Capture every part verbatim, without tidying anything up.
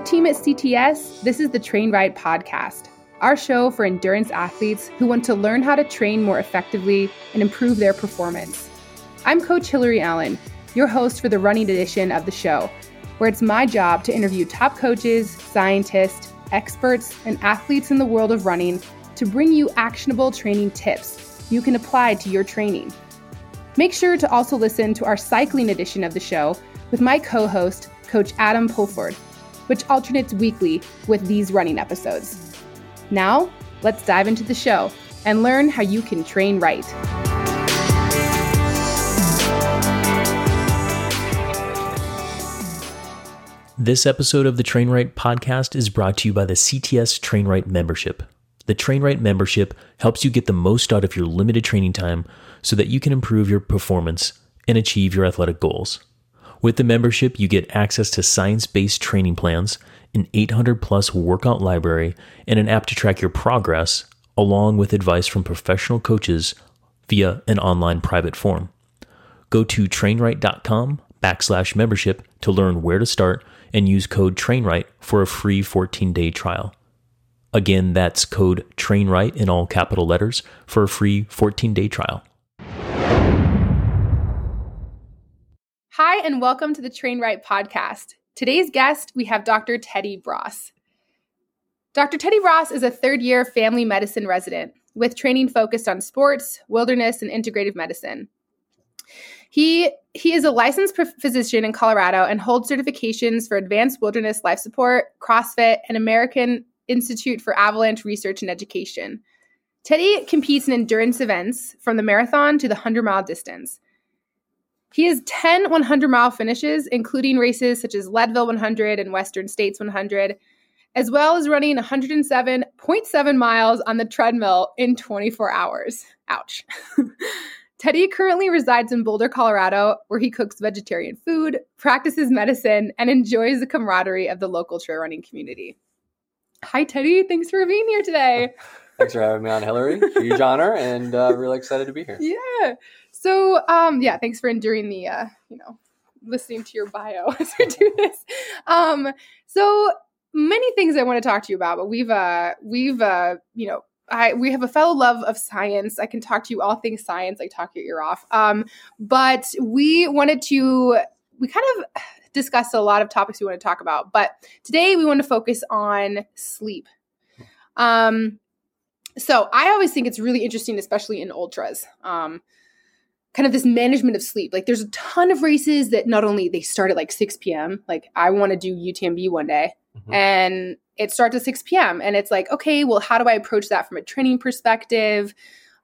the team at C T S, this is the Train Right podcast, our show for endurance athletes who want to learn how to train more effectively and improve their performance. I'm Coach Hillary Allen, your host for the running edition of the show, where it's my job to interview top coaches, scientists, experts, and athletes in the world of running to bring you actionable training tips you can apply to your training. Make sure to also listen to our cycling edition of the show with my co-host, Coach Adam Pulford, which alternates weekly with these running episodes. Now, let's dive into the show and learn how you can train right. This episode of the Train Right podcast is brought to you by the C T S Train Right membership. The Train Right membership helps you get the most out of your limited training time so that you can improve your performance and achieve your athletic goals. With the membership, you get access to science-based training plans, an eight hundred plus workout library, and an app to track your progress, along with advice from professional coaches via an online private form. Go to trainright.com backslash membership to learn where to start and use code TRAINRIGHT for a free fourteen day trial. Again, that's code TRAINRIGHT in all capital letters for a free fourteen day trial. Hi, and welcome to the Train Right podcast. Today's guest, we have Doctor Teddy Bross. Doctor Teddy Ross is a third-year family medicine resident with training focused on sports, wilderness, and integrative medicine. He, he is a licensed physician in Colorado and holds certifications for Advanced Wilderness Life Support, CrossFit, and American Institute for Avalanche Research and Education. Teddy competes in endurance events from the marathon to the hundred mile distance. He has ten one hundred mile finishes, including races such as Leadville one hundred and Western States one hundred, as well as running one hundred seven point seven miles on the treadmill in twenty-four hours. Ouch. Teddy currently resides in Boulder, Colorado, where he cooks vegetarian food, practices medicine, and enjoys the camaraderie of the local trail running community. Hi, Teddy. Thanks for being here today. Thanks for having me on, Hillary. Huge honor, and uh, really excited to be here. Yeah. So, um, yeah, thanks for enduring the, uh, you know, listening to your bio as we do this. Um, so many things I want to talk to you about, but we've, uh, we've, uh, you know, I, we have a fellow love of science. I can talk to you all things science. I talk your ear off. Um, but we wanted to, we kind of discussed a lot of topics we want to talk about, but today we want to focus on sleep. Um, so I always think it's really interesting, especially in ultras, um, kind of this management of sleep. Like there's a ton of races that not only they start at like six p.m., like I want to do U T M B one day mm-hmm. and it starts at six p.m. and it's like, okay, well, how do I approach that from a training perspective?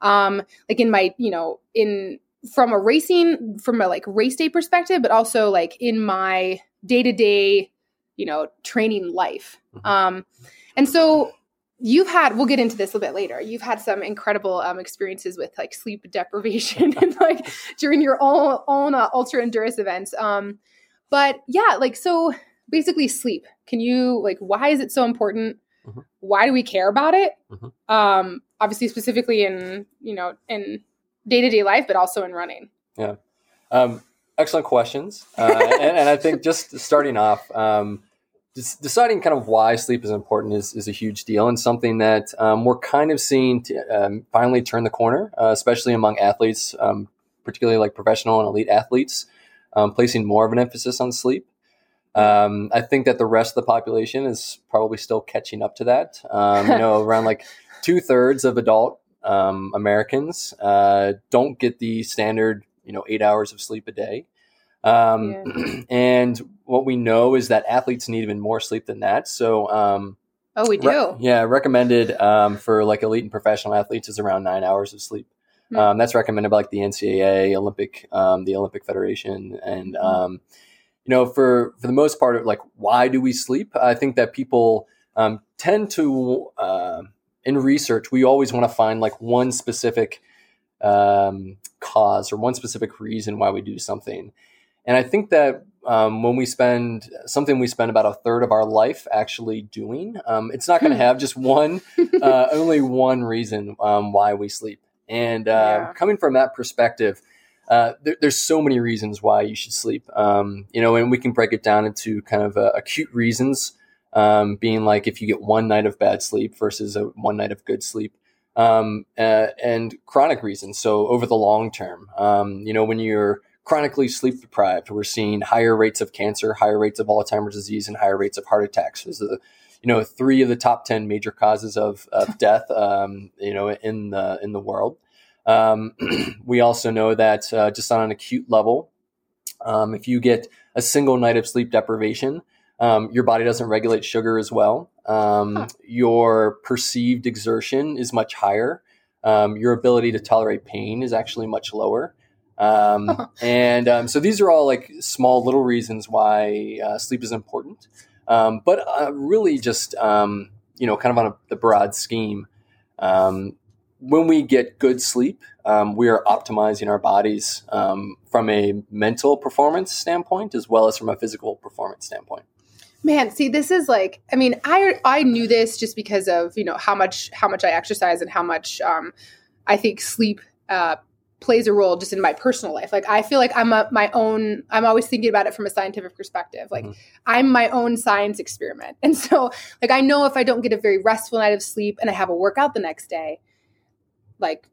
Um, like in my, you know, in from a racing, from a like race day perspective, but also like in my day-to-day, you know, training life. Mm-hmm. Um, and so You've had, we'll get into this a little bit later. You've had some incredible um, experiences with like sleep deprivation and like during your own, own uh, ultra endurance events. Um, but yeah, like, so basically sleep, can you like, why is it so important? Mm-hmm. Why do we care about it? Mm-hmm. Um, obviously specifically in, you know, in day-to-day life, but also in running. Yeah. Um, excellent questions. Uh, and, and I think just starting off, um, deciding kind of why sleep is important is, is a huge deal and something that um, we're kind of seeing to, um, finally turn the corner, uh, especially among athletes, um, particularly like professional and elite athletes, um, placing more of an emphasis on sleep. Um, I think that the rest of the population is probably still catching up to that. Um, you know, around like two thirds of adult um, Americans uh, don't get the standard, you know, eight hours of sleep a day. Um, yeah. And what we know is that athletes need even more sleep than that. So, um, Oh, we do. Re- yeah. Recommended, um, for like elite and professional athletes is around nine hours of sleep. Mm-hmm. Um, that's recommended by like the N C A A, Olympic, um, the Olympic Federation. And, um, you know, for, for the most part of like, why do we sleep? I think that people, um, tend to, um, uh, in research, we always want to find like one specific, um, cause or one specific reason why we do something. And I think that um, when we spend something we spend about a third of our life actually doing, um, it's not going to have just one, uh, only one reason um, why we sleep. And uh, yeah. coming from that perspective, uh, there, there's so many reasons why you should sleep. Um, you know, and we can break it down into kind of uh, acute reasons um, being like if you get one night of bad sleep versus a one night of good sleep, um, uh, and chronic reasons. So over the long term, um, you know, when you're chronically sleep deprived, we're seeing higher rates of cancer, higher rates of Alzheimer's disease, and higher rates of heart attacks. Those are the, you know, three of the top ten major causes of, of death, um, you know, in the, in the world. Um, we also know that uh, just on an acute level, um, if you get a single night of sleep deprivation, um, your body doesn't regulate sugar as well. Um, huh. Your perceived exertion is much higher. Um, your ability to tolerate pain is actually much lower. Um, huh. And um, so these are all like small little reasons why uh, sleep is important. Um, but uh, really just, um, you know, kind of on a, the broad scheme, um, when we get good sleep, um, we are optimizing our bodies um, from a mental performance standpoint as well as from a physical performance standpoint. Man, see, this is like, I mean, I I knew this just because of, you know, how much how much I exercise and how much um, I think sleep uh, plays a role just in my personal life. Like, I feel like I'm a, my own, I'm always thinking about it from a scientific perspective. Like, mm-hmm. I'm my own science experiment. And so, like, I know if I don't get a very restful night of sleep and I have a workout the next day, like,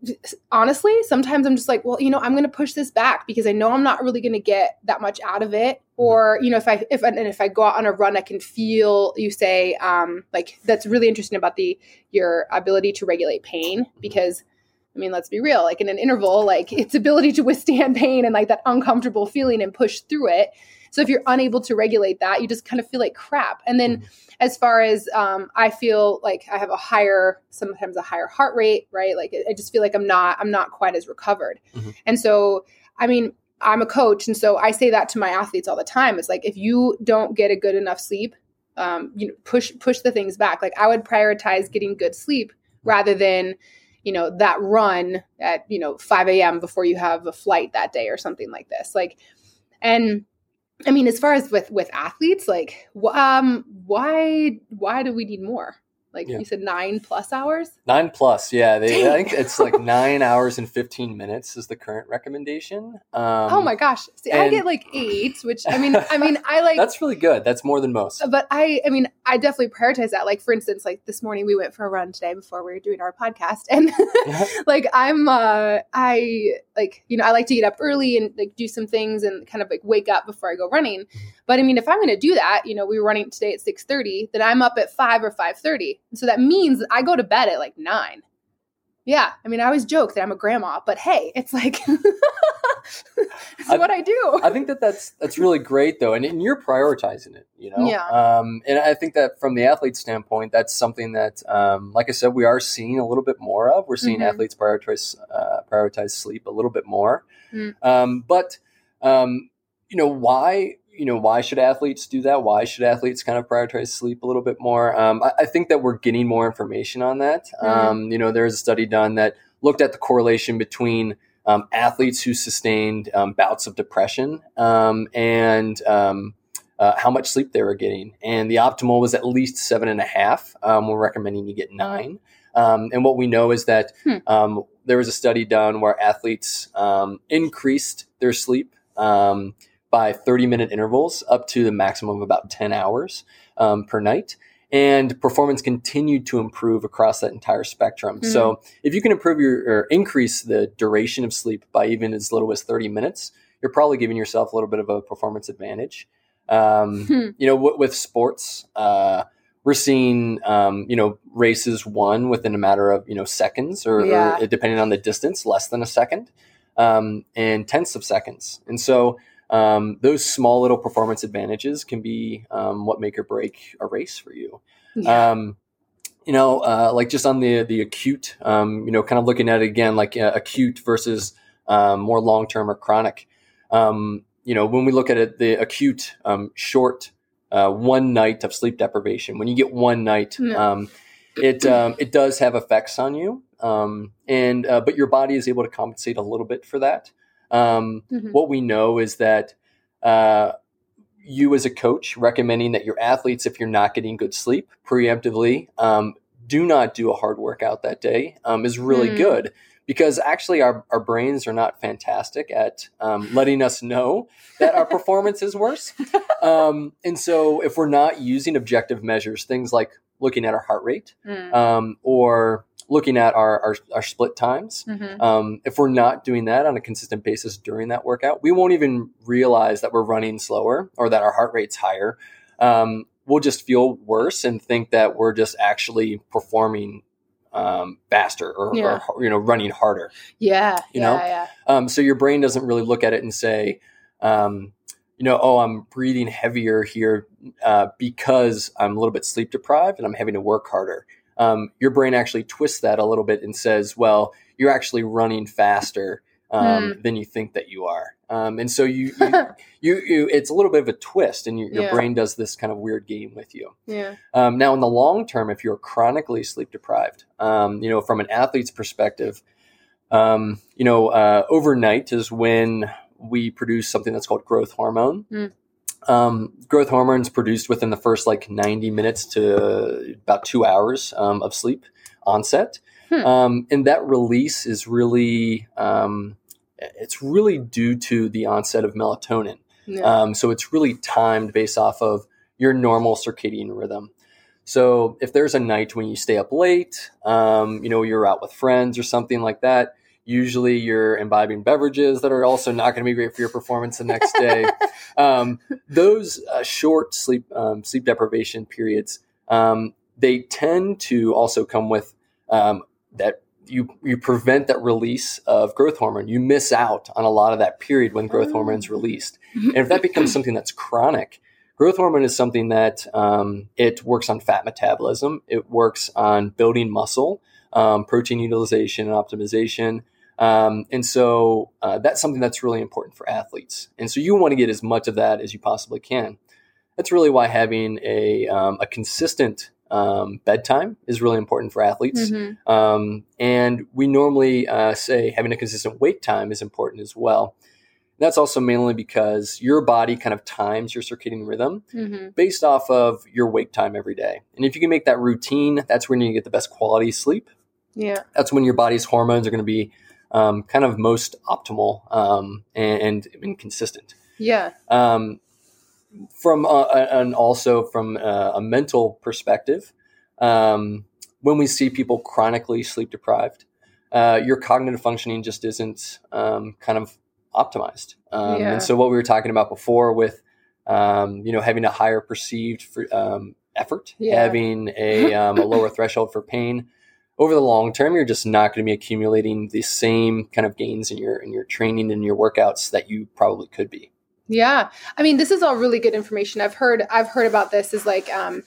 honestly, sometimes I'm just like, well, you know, I'm going to push this back because I know I'm not really going to get that much out of it. Or, you know, if I, if, and if I go out on a run, I can feel, you say, um, like, that's really interesting about the, your ability to regulate pain, because I mean, let's be real, like in an interval, like its ability to withstand pain and like that uncomfortable feeling and push through it. So if you're unable to regulate that, you just kind of feel like crap. And then as far as um, I feel like I have a higher, sometimes a higher heart rate, right? Like I just feel like I'm not, I'm not quite as recovered. Mm-hmm. And so, I mean, I'm a coach. And so I say that to my athletes all the time. It's like, if you don't get a good enough sleep, um, you know, push, push the things back. Like I would prioritize getting good sleep rather than, you know, that run at, you know, five a.m. before you have a flight that day or something like this. Like, and I mean, as far as with, with athletes, like, um, why, why do we need more? Like yeah. you said, nine plus hours, nine plus. Yeah. They, I think it's like nine hours and fifteen minutes is the current recommendation. Um, oh my gosh. See, and I get like eight, which I mean, I mean, I like, that's really good. That's more than most, but I, I mean, I definitely prioritize that. Like for instance, like this morning we went for a run today before we were doing our podcast and yeah. like, I'm, uh, I like, you know, I like to get up early and like do some things and kind of like wake up before I go running. But I mean, if I'm going to do that, you know, we were running today at six thirty, then I'm up at five or five thirty. So that means that I go to bed at like nine. Yeah. I mean, I always joke that I'm a grandma, but hey, it's like, it's what I do. I think that that's, that's really great though. And, and you're prioritizing it, you know? Yeah. Um, and I think that from the athlete standpoint, that's something that, um, like I said, we are seeing a little bit more of. We're seeing mm-hmm. athletes prioritize, uh, prioritize sleep a little bit more. Mm. Um, but, um, you know, why, you know, why should athletes do that? Why should athletes kind of prioritize sleep a little bit more? Um, I, I think that we're getting more information on that. Mm-hmm. Um, you know, there's a study done that looked at the correlation between um, athletes who sustained um, bouts of depression um, and um, uh, how much sleep they were getting. And the optimal was at least seven and a half. Um, we're recommending you get nine. Um, and what we know is that hmm. um, there was a study done where athletes um, increased their sleep um by thirty minute intervals up to the maximum of about ten hours um, per night. And performance continued to improve across that entire spectrum. Mm-hmm. So if you can improve your, or increase the duration of sleep by even as little as thirty minutes, you're probably giving yourself a little bit of a performance advantage. Um, hmm. You know, w- with sports, uh, we're seeing, um, you know, races won within a matter of, you know, seconds or, yeah. or depending on the distance, less than a second um, and tenths of seconds. And so, Um, those small little performance advantages can be um, what make or break a race for you. Yeah. Um, you know, uh, like just on the the acute, um, you know, kind of looking at it again, like uh, acute versus um, more long-term or chronic. Um, you know, when we look at it, the acute um, short uh, one night of sleep deprivation, when you get one night, no. um, it um, it does have effects on you. Um, and uh, but your body is able to compensate a little bit for that. Um, mm-hmm. What we know is that uh, you as a coach recommending that your athletes, if you're not getting good sleep preemptively, um, do not do a hard workout that day um, is really mm-hmm. good because actually our, our brains are not fantastic at um, letting us know that our performance is worse. Um, and so if we're not using objective measures, things like looking at our heart rate mm. um, or looking at our, our, our split times, mm-hmm. um, if we're not doing that on a consistent basis during that workout, we won't even realize that we're running slower or that our heart rate's higher. Um, we'll just feel worse and think that we're just actually performing um, faster or, yeah. or, you know, running harder. Yeah. You yeah, know? Yeah. Um, so your brain doesn't really look at it and say, um, you know, oh, I'm breathing heavier here uh, because I'm a little bit sleep deprived and I'm having to work harder. Um, your brain actually twists that a little bit and says, well, you're actually running faster um, mm. than you think that you are. Um, and so you, you, you, you, it's a little bit of a twist and you, your yeah. brain does this kind of weird game with you. Yeah. Um, now in the long term, if you're chronically sleep deprived, um, you know, from an athlete's perspective, um, you know, uh, overnight is when we produce something that's called growth hormone. Mm. Um, growth hormone's produced within the first like ninety minutes to about two hours um, of sleep onset. Hmm. Um, and that release is really, um, it's really due to the onset of melatonin. Yeah. Um, so it's really timed based off of your normal circadian rhythm. So if there's a night when you stay up late, um, you know, you're out with friends or something like that, usually you're imbibing beverages that are also not going to be great for your performance the next day. Um, those uh, short sleep um, sleep deprivation periods, um, they tend to also come with um, that you you prevent that release of growth hormone. You miss out on a lot of that period when growth hormone is released. And if that becomes something that's chronic, growth hormone is something that um, it works on fat metabolism. It works on building muscle, um, protein utilization and optimization. Um, and so uh, that's something that's really important for athletes. And so you want to get as much of that as you possibly can. That's really why having a, um, a consistent um, bedtime is really important for athletes. Mm-hmm. Um, and we normally uh, say having a consistent wake time is important as well. That's also mainly because your body kind of times your circadian rhythm mm-hmm. based off of your wake time every day. And if you can make that routine, that's when you get the best quality sleep. Yeah. That's when your body's hormones are going to be Um, kind of most optimal um, and, and consistent. Yeah. Um, from a, and also from a, a mental perspective, um, when we see people chronically sleep deprived, uh, your cognitive functioning just isn't um, kind of optimized. Um, yeah. And so what we were talking about before with um, you know having a higher perceived for, um, effort, yeah. having a, um, a lower threshold for pain. Over the long term, you're just not going to be accumulating the same kind of gains in your in your training and your workouts that you probably could be. Yeah, I mean, this is all really good information. I've heard I've heard about this is like um,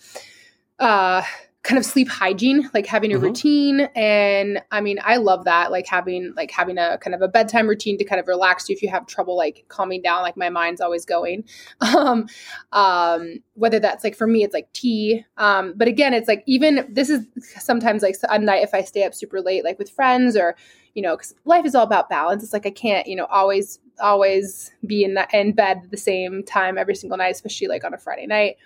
uh, kind of sleep hygiene, like having a mm-hmm. routine. And I mean, I love that, like having like having a kind of a bedtime routine to kind of relax you if you have trouble like calming down. Like my mind's always going. Um, um, whether that's like for me, it's like tea. Um, but again, it's like even this is sometimes like a night if I stay up super late, like with friends or, you know, because life is all about balance. It's like I can't, you know, always always be in the, in bed at the same time every single night, especially like on a Friday night.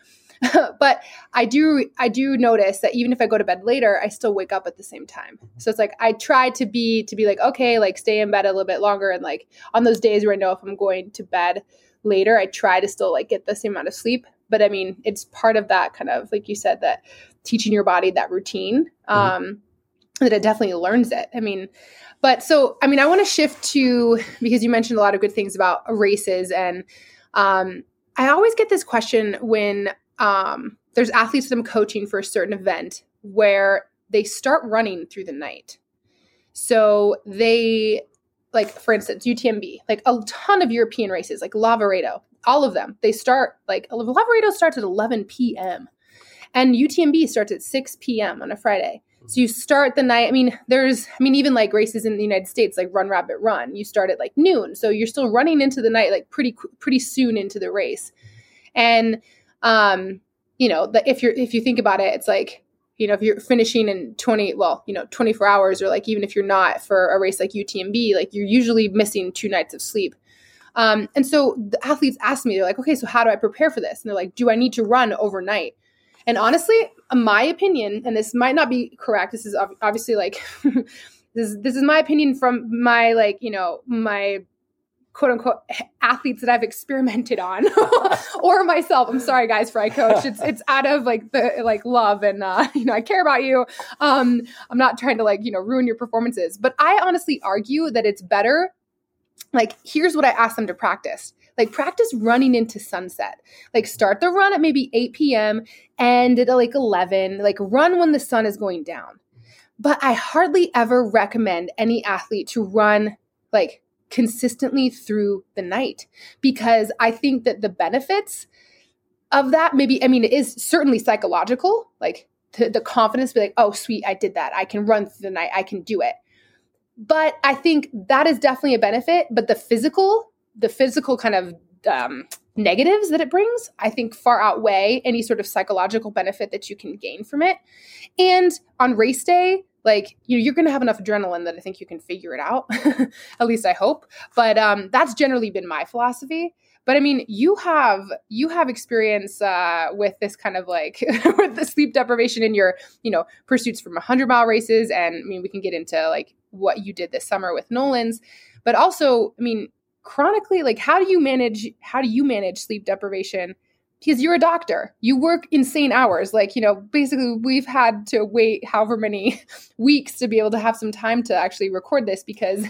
But I do, I do notice that even if I go to bed later, I still wake up at the same time. So it's like, I try to be, to be like, okay, like stay in bed a little bit longer. And like on those days where I know if I'm going to bed later, I try to still like get the same amount of sleep. But I mean, it's part of that kind of, like you said, that teaching your body that routine, um, mm-hmm. that it definitely learns it. I mean, but so, I mean, I want to shift to, because you mentioned a lot of good things about races. And, um, I always get this question when, Um, there's athletes that I'm coaching for a certain event where they start running through the night. So they, like, for instance, U T M B, like a ton of European races, like Lavaredo, all of them, they start, like, Lavaredo starts at eleven p.m. and U T M B starts at six p.m. on a Friday. So you start the night. I mean, there's, I mean, even like races in the United States, like Run Rabbit Run, you start at like noon. So you're still running into the night, like pretty, pretty soon into the race. And Um, you know, the, if you're, if you think about it, it's like, you know, if you're finishing in twenty, well, you know, twenty-four hours or like, even if you're not for a race like U T M B, like you're usually missing two nights of sleep. Um, and so the athletes ask me, they're like, okay, so how do I prepare for this? And they're like, do I need to run overnight? And honestly, my opinion, and this might not be correct, this is obviously like This is, this is my opinion from my, like, you know, my quote unquote athletes that I've experimented on or myself. I'm sorry guys for I coach. It's, it's out of like the, like love and, uh, you know, I care about you. Um, I'm not trying to like, you know, ruin your performances, but I honestly argue that it's better. Like, here's what I asked them to practice. Like, practice running into sunset. Like, start the run at maybe eight p.m. end at like eleven. Like, run when the sun is going down. But I hardly ever recommend any athlete to run like consistently through the night, because I think that the benefits of that, maybe, I mean, it is certainly psychological, like to the confidence, be like, oh, sweet, I did that. I can run through the night. I can do it. But I think that is definitely a benefit. But the physical, the physical kind of um, negatives that it brings, I think far outweigh any sort of psychological benefit that you can gain from it. And on race day, like, you know, you're going to have enough adrenaline that I think you can figure it out. At least I hope. But um, that's generally been my philosophy. But I mean, you have you have experience uh, with this kind of like with the sleep deprivation in your, you know, pursuits from hundred mile races. And I mean, we can get into like what you did this summer with Nolan's. But also, I mean, chronically, like, how do you manage how do you manage sleep deprivation? Because you're a doctor, you work insane hours. Like, you know, basically we've had to wait however many weeks to be able to have some time to actually record this because,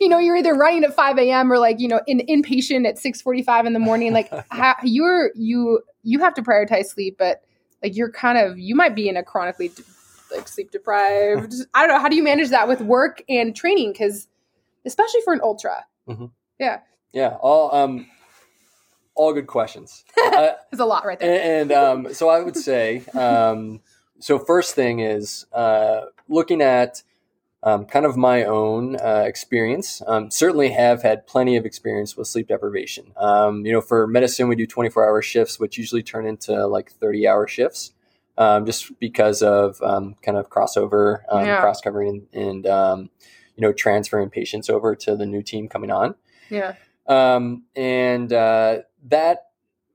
you know, you're either running at five a.m. or like, you know, an inpatient at six forty-five in the morning. Like how, you're, you, you have to prioritize sleep, but like you're kind of, you might be in a chronically de- like sleep deprived. I don't know. How do you manage that with work and training? Because especially for an ultra. Mm-hmm. Yeah. Yeah. All, um, All good questions. There's a lot right there. And, and um, so I would say, um, so first thing is uh, looking at um, kind of my own uh, experience, um, certainly have had plenty of experience with sleep deprivation. Um, you know, for medicine, we do twenty-four hour shifts, which usually turn into like thirty hour shifts um, just because of um, kind of crossover, um, yeah. cross covering and, and um, you know, transferring patients over to the new team coming on. Yeah. Um, and uh, that,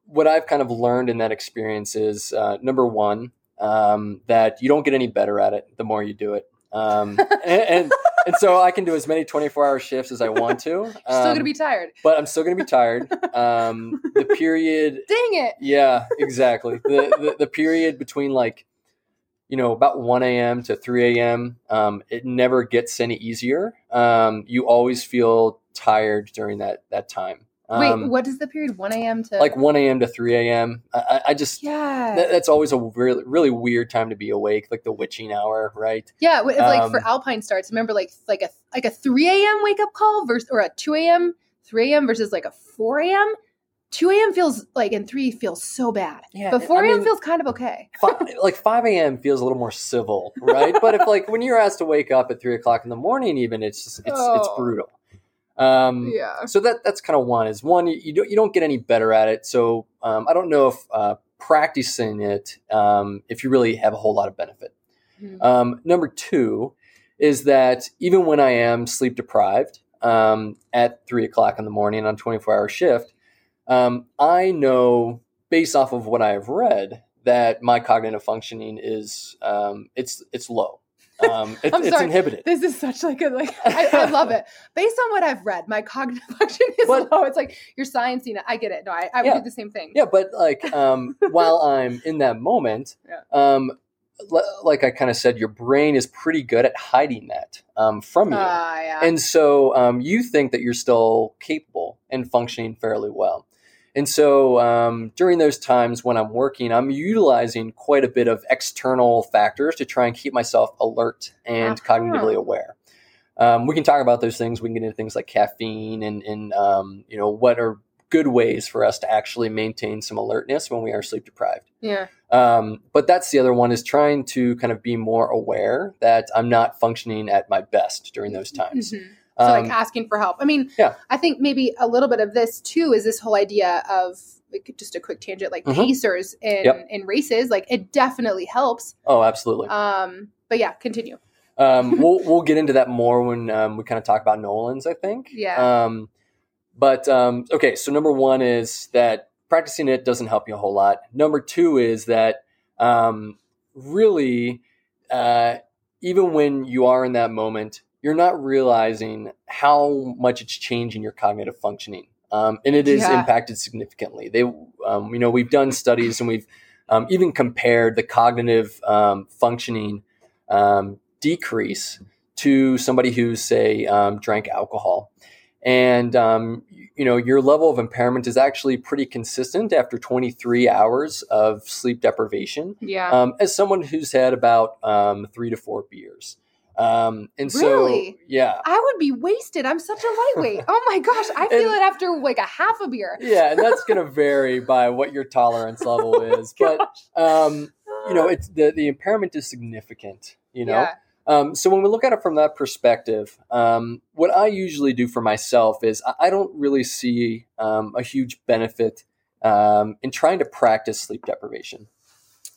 what I've kind of learned in that experience is, uh, number one, um, that you don't get any better at it the more you do it. Um, and, and, and so I can do as many twenty-four hour shifts as I want to. Um, still going to be tired. But I'm still going to be tired. Um, the period. Dang it. Yeah, exactly. The, the, the period between like, you know, about one a.m. to three a.m. Um, it never gets any easier. Um, you always feel tired during that, that time. Um, Wait, what is the period? one a.m. to like one a.m. to three a.m. I, I just, yeah, that, that's always a really, really weird time to be awake, like the witching hour, right? Yeah, it's like um, for Alpine starts. Remember, like like a like a three a.m. wake up call versus or a two a.m. three a.m. versus like a four a.m. two a.m. feels like, and three feels so bad. Yeah, but four a.m. I mean, feels kind of okay. five, like five a.m. feels a little more civil, right? But if like when you're asked to wake up at three o'clock in the morning, even it's just, it's oh. it's brutal. Um, yeah. So that that's kind of one is one you don't you don't get any better at it. So um, I don't know if uh, practicing it um, if you really have a whole lot of benefit. Mm-hmm. Um, number two is that even when I am sleep deprived um, at three o'clock in the morning on twenty-four hour shift. Um, I know based off of what I've read that my cognitive functioning is, um, it's, it's low. Um, it's, I'm sorry. It's inhibited. This is such like a, like, I, I love it. Based on what I've read, my cognitive function is but, low. It's like you're sciencing it. I get it. No, I, I yeah. would do the same thing. Yeah. But like, um, while I'm in that moment, yeah. um, l- like I kind of said, your brain is pretty good at hiding that, um, from you. Uh, yeah. And so, um, you think that you're still capable and functioning fairly well. And so um, during those times when I'm working, I'm utilizing quite a bit of external factors to try and keep myself alert and uh-huh. cognitively aware. Um, we can talk about those things. We can get into things like caffeine and, and um, you know, what are good ways for us to actually maintain some alertness when we are sleep deprived. Yeah. Um, but that's the other one is trying to kind of be more aware that I'm not functioning at my best during those times. Mm-hmm. So like asking for help. I mean, yeah. I think maybe a little bit of this too is this whole idea of like, just a quick tangent, like mm-hmm. pacers in, yep. in races. Like it definitely helps. Oh, absolutely. Um, but yeah, continue. Um, we'll we'll get into that more when um, we kind of talk about Nolan's, I think. Yeah. Um, but um, okay, so number one is that practicing it doesn't help you a whole lot. Number two is that um, really, uh, even when you are in that moment. you're not realizing how much it's changing your cognitive functioning. Um, and it is yeah. impacted significantly. They, um, you know, we've done studies and we've um, even compared the cognitive um, functioning um, decrease to somebody who, say, um, drank alcohol. And, um, you know, your level of impairment is actually pretty consistent after twenty-three hours of sleep deprivation. Yeah. Um, as someone who's had about um, three to four beers. Um, and really? So, yeah, I would be wasted. I'm such a lightweight. Oh my gosh. I feel and, it after like a half a beer. Yeah. And that's going to vary by what your tolerance level is, oh but, um, you know, it's the, the impairment is significant, you know? Yeah. Um, so when we look at it from that perspective, um, what I usually do for myself is I, I don't really see, um, a huge benefit, um, in trying to practice sleep deprivation.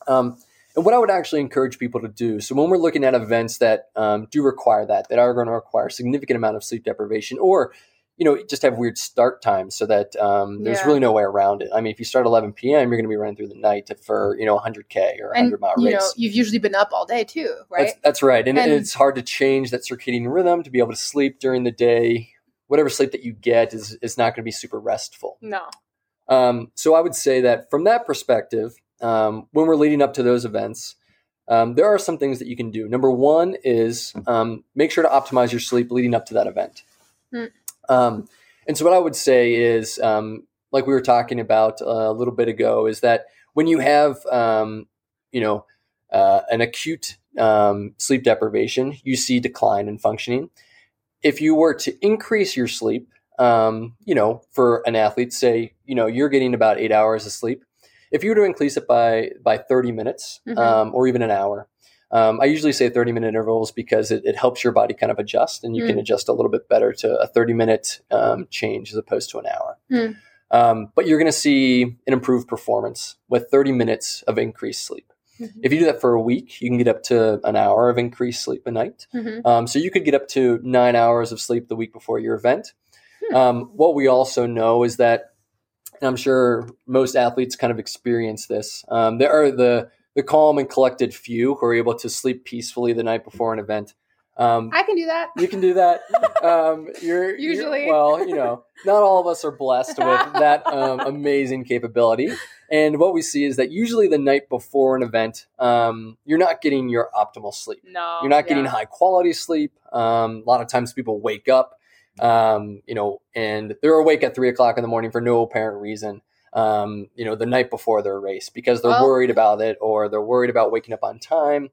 Um, And what I would actually encourage people to do, so when we're looking at events that um, do require that, that are going to require a significant amount of sleep deprivation or, you know, just have weird start times so that um, there's yeah. really no way around it. I mean, if you start at eleven p.m., you're going to be running through the night for, you know, one hundred K or one hundred mile race. You know, you've usually been up all day too, right? That's, that's right. And, and it's hard to change that circadian rhythm to be able to sleep during the day. Whatever sleep that you get is, is not going to be super restful. No. Um, so I would say that from that perspective, Um, when we're leading up to those events, um, there are some things that you can do. Number one is um, make sure to optimize your sleep leading up to that event. Mm. Um, and so what I would say is, um, like we were talking about a little bit ago, is that when you have, um, you know, uh, an acute um, sleep deprivation, you see decline in functioning. If you were to increase your sleep, um, you know, for an athlete, say, you know, you're getting about eight hours of sleep. If you were to increase it by by thirty minutes mm-hmm. um, or even an hour, um, I usually say thirty minute intervals because it, it helps your body kind of adjust and you mm. can adjust a little bit better to a thirty minute um, change as opposed to an hour. Mm. Um, but you're going to see an improved performance with thirty minutes of increased sleep. Mm-hmm. If you do that for a week, you can get up to an hour of increased sleep a night. Mm-hmm. Um, so you could get up to nine hours of sleep the week before your event. Mm. Um, what we also know is that, and I'm sure most athletes kind of experience this. Um, there are the the calm and collected few who are able to sleep peacefully the night before an event. Um, I can do that. You can do that. Um, you're usually you're, well, you know, not all of us are blessed with that um, amazing capability. And what we see is that usually the night before an event, um, you're not getting your optimal sleep. No, you're not yeah. getting high quality sleep. Um, a lot of times people wake up. Um, you know, and they're awake at three o'clock in the morning for no apparent reason, um, you know, the night before their race because they're well, worried about it or they're worried about waking up on time.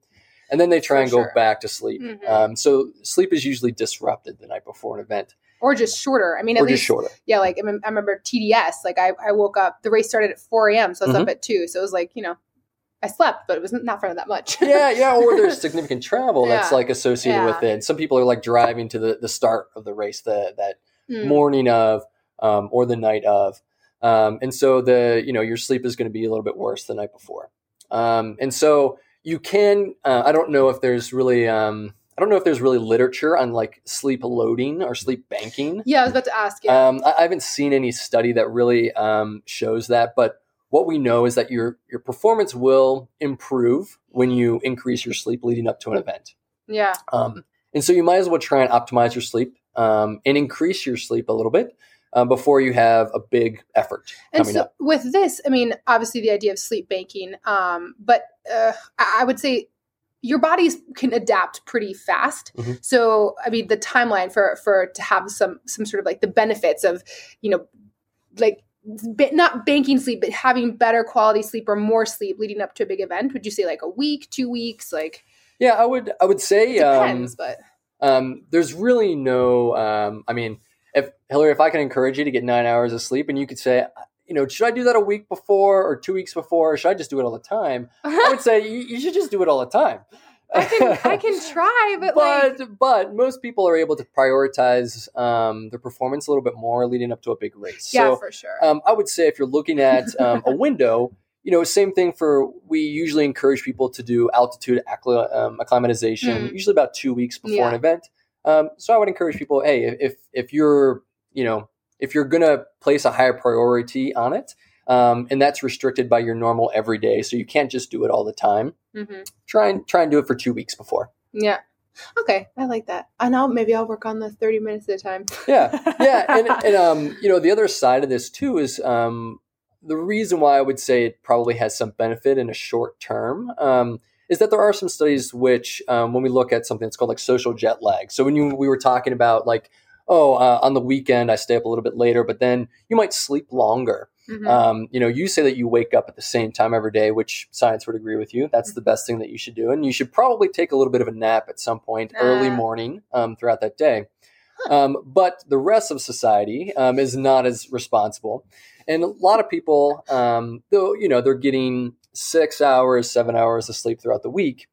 And then they try and sure. go back to sleep. Mm-hmm. Um, so sleep is usually disrupted the night before an event. Or just shorter. I mean, at or least, just shorter. Yeah, like I remember T D S, like I, I woke up, the race started at four a.m., so I was mm-hmm. up at two. So it was like, you know, I slept, but it was not for that much. yeah, yeah. Or there's significant travel yeah. that's like associated yeah. with it. And some people are like driving to the, the start of the race, the, that mm. morning of um, or the night of. Um, and so the you know your sleep is going to be a little bit worse the night before. Um, and so you can. Uh, I don't know if there's really. Um, I don't know if there's really literature on like sleep loading or sleep banking. Yeah, I was about to ask. Yeah. Um, I, I haven't seen any study that really um, shows that, but. What we know is that your your performance will improve when you increase your sleep leading up to an event. Yeah. Um, and so you might as well try and optimize your sleep um, and increase your sleep a little bit uh, before you have a big effort and coming so up. With this, I mean, obviously the idea of sleep banking, um, but uh, I would say your bodies can adapt pretty fast. Mm-hmm. So, I mean, the timeline for, for to have some some sort of like the benefits of, you know, like, not banking sleep, but having better quality sleep or more sleep leading up to a big event. Would you say like a week, two weeks? Like, yeah, I would, I would say, it depends, um, but, um, there's really no, um, I mean, if Hillary, if I can encourage you to get nine hours of sleep and you could say, you know, should I do that a week before or two weeks before, or should I just do it all the time? I would say you, you should just do it all the time. I can, I can try, but, but like... But most people are able to prioritize um, their performance a little bit more leading up to a big race. Yeah, so, for sure. Um, I would say if you're looking at um, a window, you know, same thing for, we usually encourage people to do altitude accl- um, acclimatization, mm. usually about two weeks before yeah. an event. Um, so I would encourage people, hey, if if you're, you know, if you're going to place a higher priority on it, Um, and that's restricted by your normal everyday. So you can't just do it all the time. Mm-hmm. Try and try and do it for two weeks before. Yeah. Okay, I like that. And I'll maybe I'll work on the thirty minutes at a time. Yeah, yeah, and, and um, you know, the other side of this too is um, the reason why I would say it probably has some benefit in a short term um, is that there are some studies which, um, when we look at something that's called like social jet lag. So when you we were talking about like, oh, uh, on the weekend I stay up a little bit later, but then you might sleep longer. Mm-hmm. Um, you know, you say that you wake up at the same time every day, which science would agree with you. That's mm-hmm. the best thing that you should do. And you should probably take a little bit of a nap at some point nah. early morning um, throughout that day. Huh. Um, but the rest of society um, is not as responsible. And a lot of people, um, though, you know, they're getting six hours, seven hours of sleep throughout the week.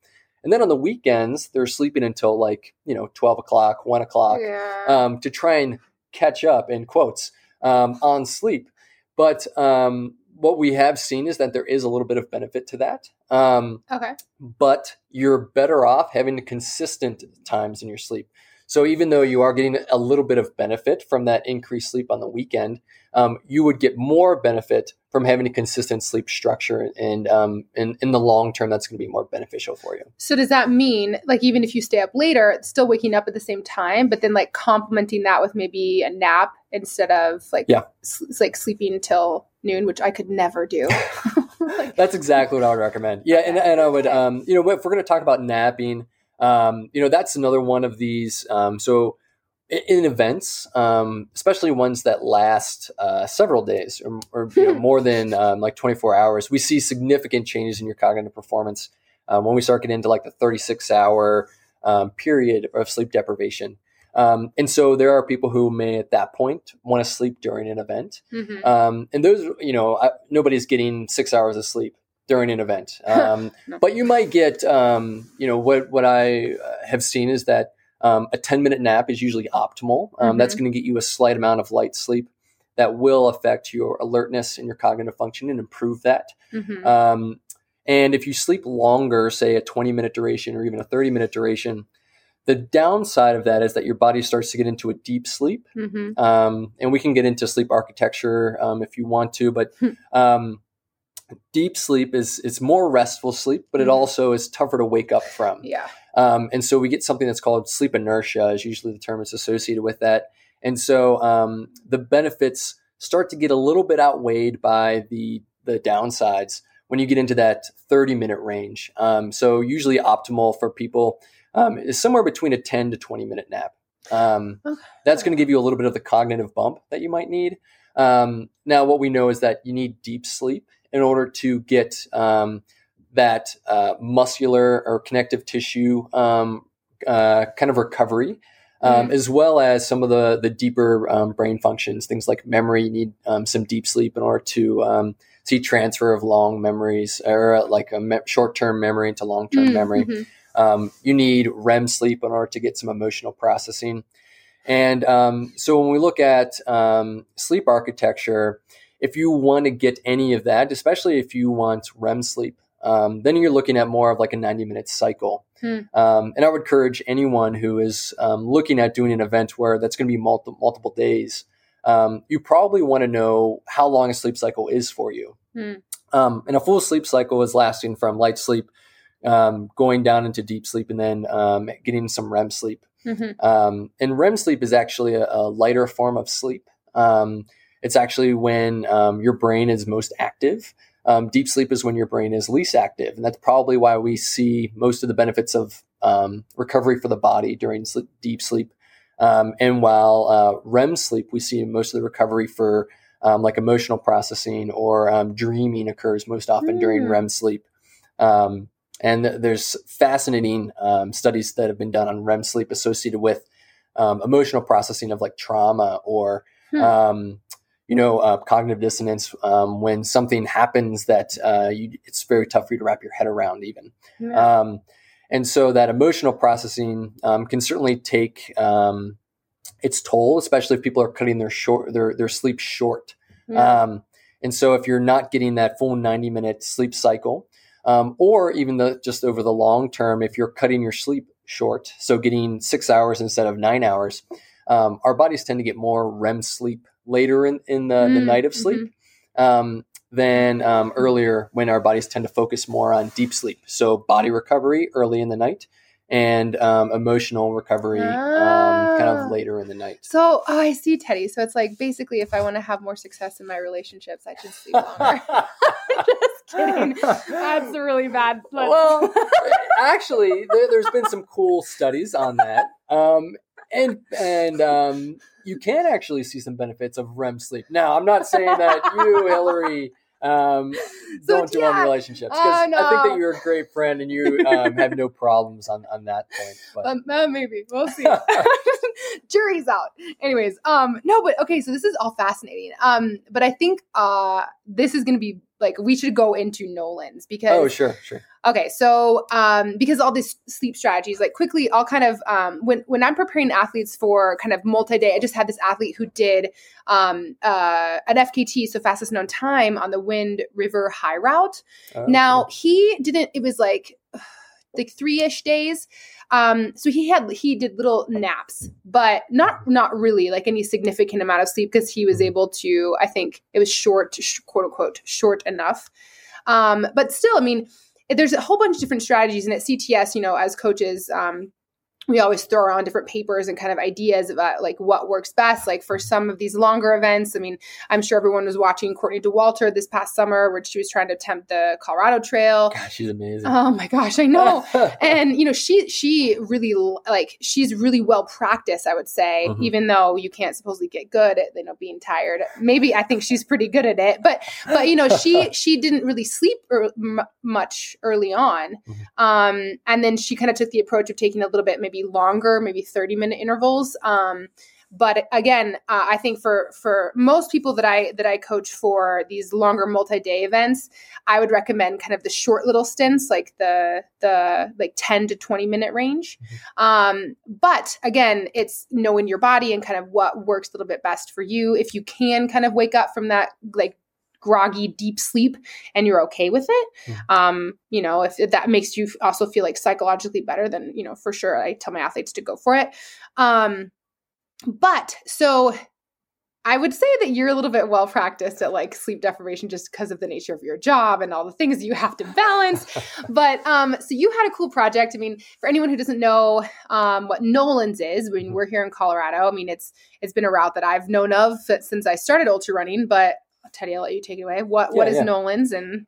And then on the weekends, they're sleeping until like, you know, twelve o'clock, one o'clock yeah. um, to try and catch up, in quotes, um, on sleep. But um, what we have seen is that there is a little bit of benefit to that. Um, okay. But you're better off having consistent times in your sleep. So even though you are getting a little bit of benefit from that increased sleep on the weekend, um, you would get more benefit from having a consistent sleep structure. And um, in, in the long term, that's going to be more beneficial for you. So does that mean, like, even if you stay up later, it's still waking up at the same time, but then like complementing that with maybe a nap instead of like, yeah. s- like sleeping till noon, which I could never do. like, that's exactly what I would recommend. Yeah. Okay. And, and I would, um, you know, if we're going to talk about napping, Um, you know, that's another one of these. Um, so in events, um, especially ones that last uh, several days or, or you know, more than um, like twenty-four hours, we see significant changes in your cognitive performance um, when we start getting into like the thirty-six hour um, period of sleep deprivation. Um, and so there are people who may at that point want to sleep during an event. Mm-hmm. Um, and those, you know, I, nobody's getting six hours of sleep during an event. Um, no. But you might get, um, you know, what, what I have seen is that um, a ten minute nap is usually optimal. Um, mm-hmm. That's going to get you a slight amount of light sleep that will affect your alertness and your cognitive function and improve that. Mm-hmm. Um, and if you sleep longer, say a twenty minute duration or even a thirty minute duration, the downside of that is that your body starts to get into a deep sleep. Mm-hmm. Um, and we can get into sleep architecture um, if you want to, but um, deep sleep is it's more restful sleep, but it mm-hmm. also is tougher to wake up from. Yeah. Um, and so we get something that's called sleep inertia is usually the term that's associated with that. And so um, the benefits start to get a little bit outweighed by the the downsides when you get into that thirty minute range. Um, so usually optimal for people um, is somewhere between a ten to twenty minute nap. Um, okay. That's going to give you a little bit of the cognitive bump that you might need. Um, now, what we know is that you need deep sleep in order to get um, that uh, muscular or connective tissue um, uh, kind of recovery, um, mm. as well as some of the, the deeper um, brain functions, things like memory. You need um, some deep sleep in order to um, see transfer of long memories or uh, like a me- short-term memory into long-term mm, memory. Mm-hmm. Um, you need R E M sleep in order to get some emotional processing. And um, so when we look at um, sleep architecture, if you want to get any of that, especially if you want R E M sleep, um, then you're looking at more of like a ninety minute cycle. Hmm. Um, and I would encourage anyone who is um, looking at doing an event where that's going to be multi- multiple days, um, you probably want to know how long a sleep cycle is for you. Hmm. Um, and a full sleep cycle is lasting from light sleep, um, going down into deep sleep, and then um, getting some R E M sleep. Mm-hmm. Um, and R E M sleep is actually a, a lighter form of sleep. Um, It's actually when um, your brain is most active. Um, deep sleep is when your brain is least active. And that's probably why we see most of the benefits of um, recovery for the body during sleep, deep sleep. Um, and while uh, R E M sleep, we see most of the recovery for um, like emotional processing or um, dreaming occurs most often mm. during R E M sleep. Um, and th- there's fascinating um, studies that have been done on R E M sleep associated with um, emotional processing of like trauma or hmm. um you know, uh, cognitive dissonance, um, when something happens that uh, you, it's very tough for you to wrap your head around even. Yeah. Um, and so that emotional processing um, can certainly take um, its toll, especially if people are cutting their short their, their sleep short. Yeah. Um, and so if you're not getting that full ninety minute sleep cycle, um, or even the, just over the long term, if you're cutting your sleep short, so getting six hours instead of nine hours, um, our bodies tend to get more R E M sleep later in, in the, mm, the night of sleep mm-hmm. um, than um, earlier when our bodies tend to focus more on deep sleep. So body recovery early in the night and um, emotional recovery ah. um, kind of later in the night. So, oh, I see, Teddy. So it's like basically if I want to have more success in my relationships, I should sleep longer. Just kidding. That's really bad. But... Well, actually, there, there's been some cool studies on that. Um, and and um, you can actually see some benefits of R E M sleep. Now, I'm not saying that you, Hillary... Um, so don't do yeah. on relationships because uh, no. I think that you're a great friend and you um, have no problems on, on that point. But. Um, uh, maybe we'll see. Jury's out. Anyways, um, no, but okay, so this is all fascinating. Um, but I think uh, this is going to be like we should go into Nolan's because oh sure sure okay so um, because all these sleep strategies like quickly I'll kind of um, when when I'm preparing athletes for kind of multi-day, I just had this athlete who did um, uh, an F K T, so fastest known time, on the Wind River High route. Oh, now cool. He didn't it was like like three-ish days. Um, so he had, he did little naps, but not, not really like any significant amount of sleep because he was able to, I think it was short, quote unquote, short enough. Um, but still, I mean, there's a whole bunch of different strategies, and at C T S, you know, as coaches, um, we always throw around different papers and kind of ideas about like what works best. Like for some of these longer events, I mean, I'm sure everyone was watching Courtney Dauwalter this past summer, where she was trying to attempt the Colorado Trail. Gosh, she's amazing. Oh my gosh, I know. And you know, she she really like she's really well practiced, I would say, mm-hmm. even though you can't supposedly get good at you know being tired. Maybe I think she's pretty good at it, but but you know, she she didn't really sleep er, m- much early on, um, and then she kind of took the approach of taking a little bit maybe. Longer, maybe thirty minute intervals. Um, but again, uh, I think for, for most people that I, that I coach for these longer multi-day events, I would recommend kind of the short little stints, like the, the like ten to twenty minute range. Um, but again, it's knowing your body and kind of what works a little bit best for you. If you can kind of wake up from that, like, groggy deep sleep and you're okay with it. Um, you know, if, if that makes you also feel like psychologically better, then, you know, for sure I tell my athletes to go for it. Um, but so I would say that you're a little bit well-practiced at like sleep deprivation just because of the nature of your job and all the things you have to balance. But um, so you had a cool project. I mean, for anyone who doesn't know um, what Nolan's is, I mean, we're here in Colorado. I mean, it's, it's been a route that I've known of since I started ultra running, but Teddy, I'll let you take it away. What yeah, What is yeah. Nolan's and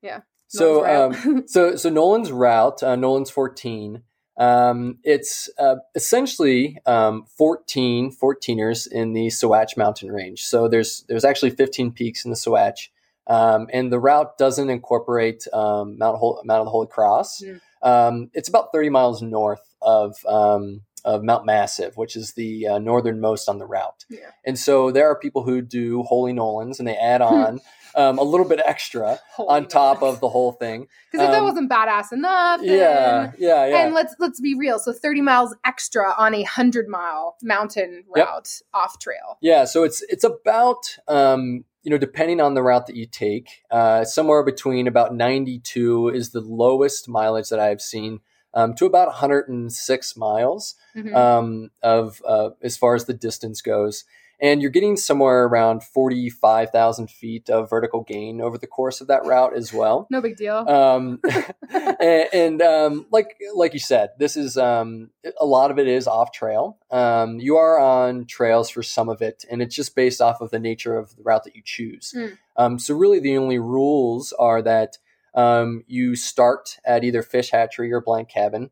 yeah. So um, so so Nolan's route, uh, Nolan's fourteen. Um, it's uh, essentially um, fourteen fourteeners in the Sawatch mountain range. So there's there's actually fifteen peaks in the Sawatch, um, and the route doesn't incorporate um, Mount Hol- Mount of the Holy Cross. Mm. Um, it's about thirty miles north of. Um, of Mount Massive, which is the uh, northernmost on the route. Yeah. And so there are people who do Holy Nolans and they add on um, a little bit extra Holy on Nolans. Top of the whole thing. Because um, if that wasn't badass enough. Then, yeah, yeah, yeah. And let's let's be real. So thirty miles extra on a one hundred mile mountain route yep. off trail. Yeah, so it's it's about, um, you know, depending on the route that you take, uh, somewhere between about ninety-two is the lowest mileage that I've seen Um, to about one hundred six miles mm-hmm. um, of uh, as far as the distance goes. And you're getting somewhere around forty-five thousand feet of vertical gain over the course of that route as well. No big deal. Um, and and um, like like you said, this is um, a lot of it is off trail. Um, you are on trails for some of it, and it's just based off of the nature of the route that you choose. Mm. Um, so really the only rules are that Um, you start at either Fish Hatchery or Blank Cabin,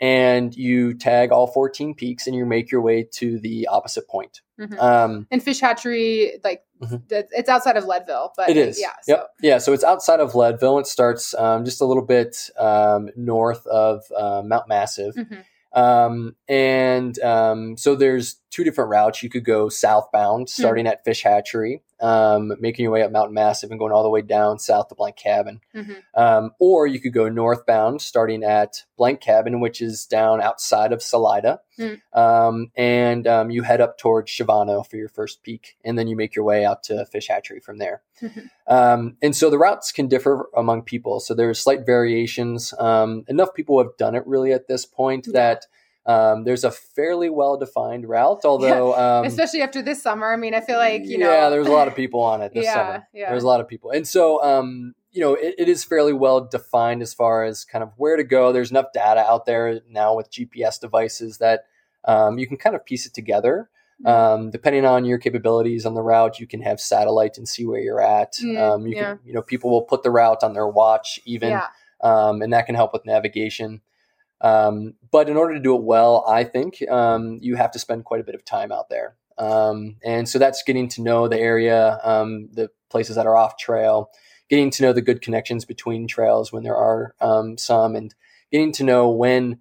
and you tag all fourteen peaks, and you make your way to the opposite point. Mm-hmm. Um, and Fish Hatchery, like mm-hmm. it's outside of Leadville, but it is. Yeah, yep. so. yeah. So it's outside of Leadville. It starts um, just a little bit um, north of uh, Mount Massive, mm-hmm. um, and um, so there's two different routes. You could go southbound, starting mm-hmm. at Fish Hatchery. Um, making your way up Mount Massive and going all the way down south to Blank Cabin. Mm-hmm. Um, or you could go northbound starting at Blank Cabin, which is down outside of Salida. Mm. Um, and um, you head up towards Shivano for your first peak, and then you make your way out to Fish Hatchery from there. Mm-hmm. Um, and so the routes can differ among people. So there's slight variations. Um, enough people have done it really at this point yeah. that Um, there's a fairly well-defined route, although... Yeah, um, especially after this summer. I mean, I feel like, you yeah, know... Yeah, there's a lot of people on it this yeah, summer. Yeah. There's a lot of people. And so, um, you know, it, it is fairly well defined as far as kind of where to go. There's enough data out there now with G P S devices that um, you can kind of piece it together. Um, depending on your capabilities on the route, you can have satellite and see where you're at. Mm, um, you yeah. can, you know, people will put the route on their watch even, yeah. um, and that can help with navigation. Um, but in order to do it well, I think, um, you have to spend quite a bit of time out there. Um, and so that's getting to know the area, um, the places that are off trail, getting to know the good connections between trails when there are, um, some, and getting to know when,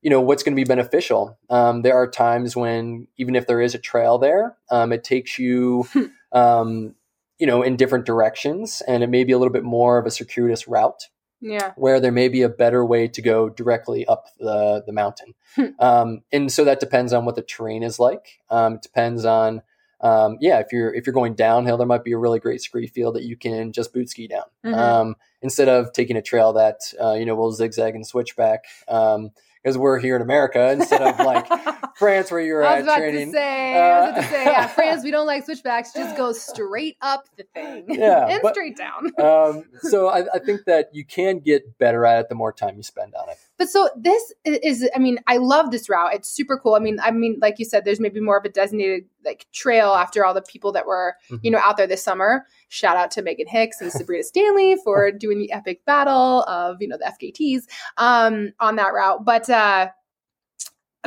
you know, what's going to be beneficial. Um, there are times when, even if there is a trail there, um, it takes you, um, you know, in different directions, and it may be a little bit more of a circuitous route. Yeah. Where there may be a better way to go directly up the, the mountain. um, and so that depends on what the terrain is like. Um, it depends on, um, yeah, if you're, if you're going downhill, there might be a really great ski field that you can just boot ski down. Mm-hmm. Um, instead of taking a trail that, uh, you know, will zigzag and switch back. Um, Because we're here in America instead of like France, where you're at training. To say, uh, I was about to say, yeah, France, we don't like switchbacks. Just go straight up the thing, yeah, and but, straight down. um, so I, I think that you can get better at it the more time you spend on it. But so this is, I mean, I love this route. It's super cool. I mean, I mean, like you said, there's maybe more of a designated like trail after all the people that were, mm-hmm. you know, out there this summer. Shout out to Meghan Hicks and Sabrina Stanley for doing the epic battle of, you know, the F K Ts um, on that route. But uh,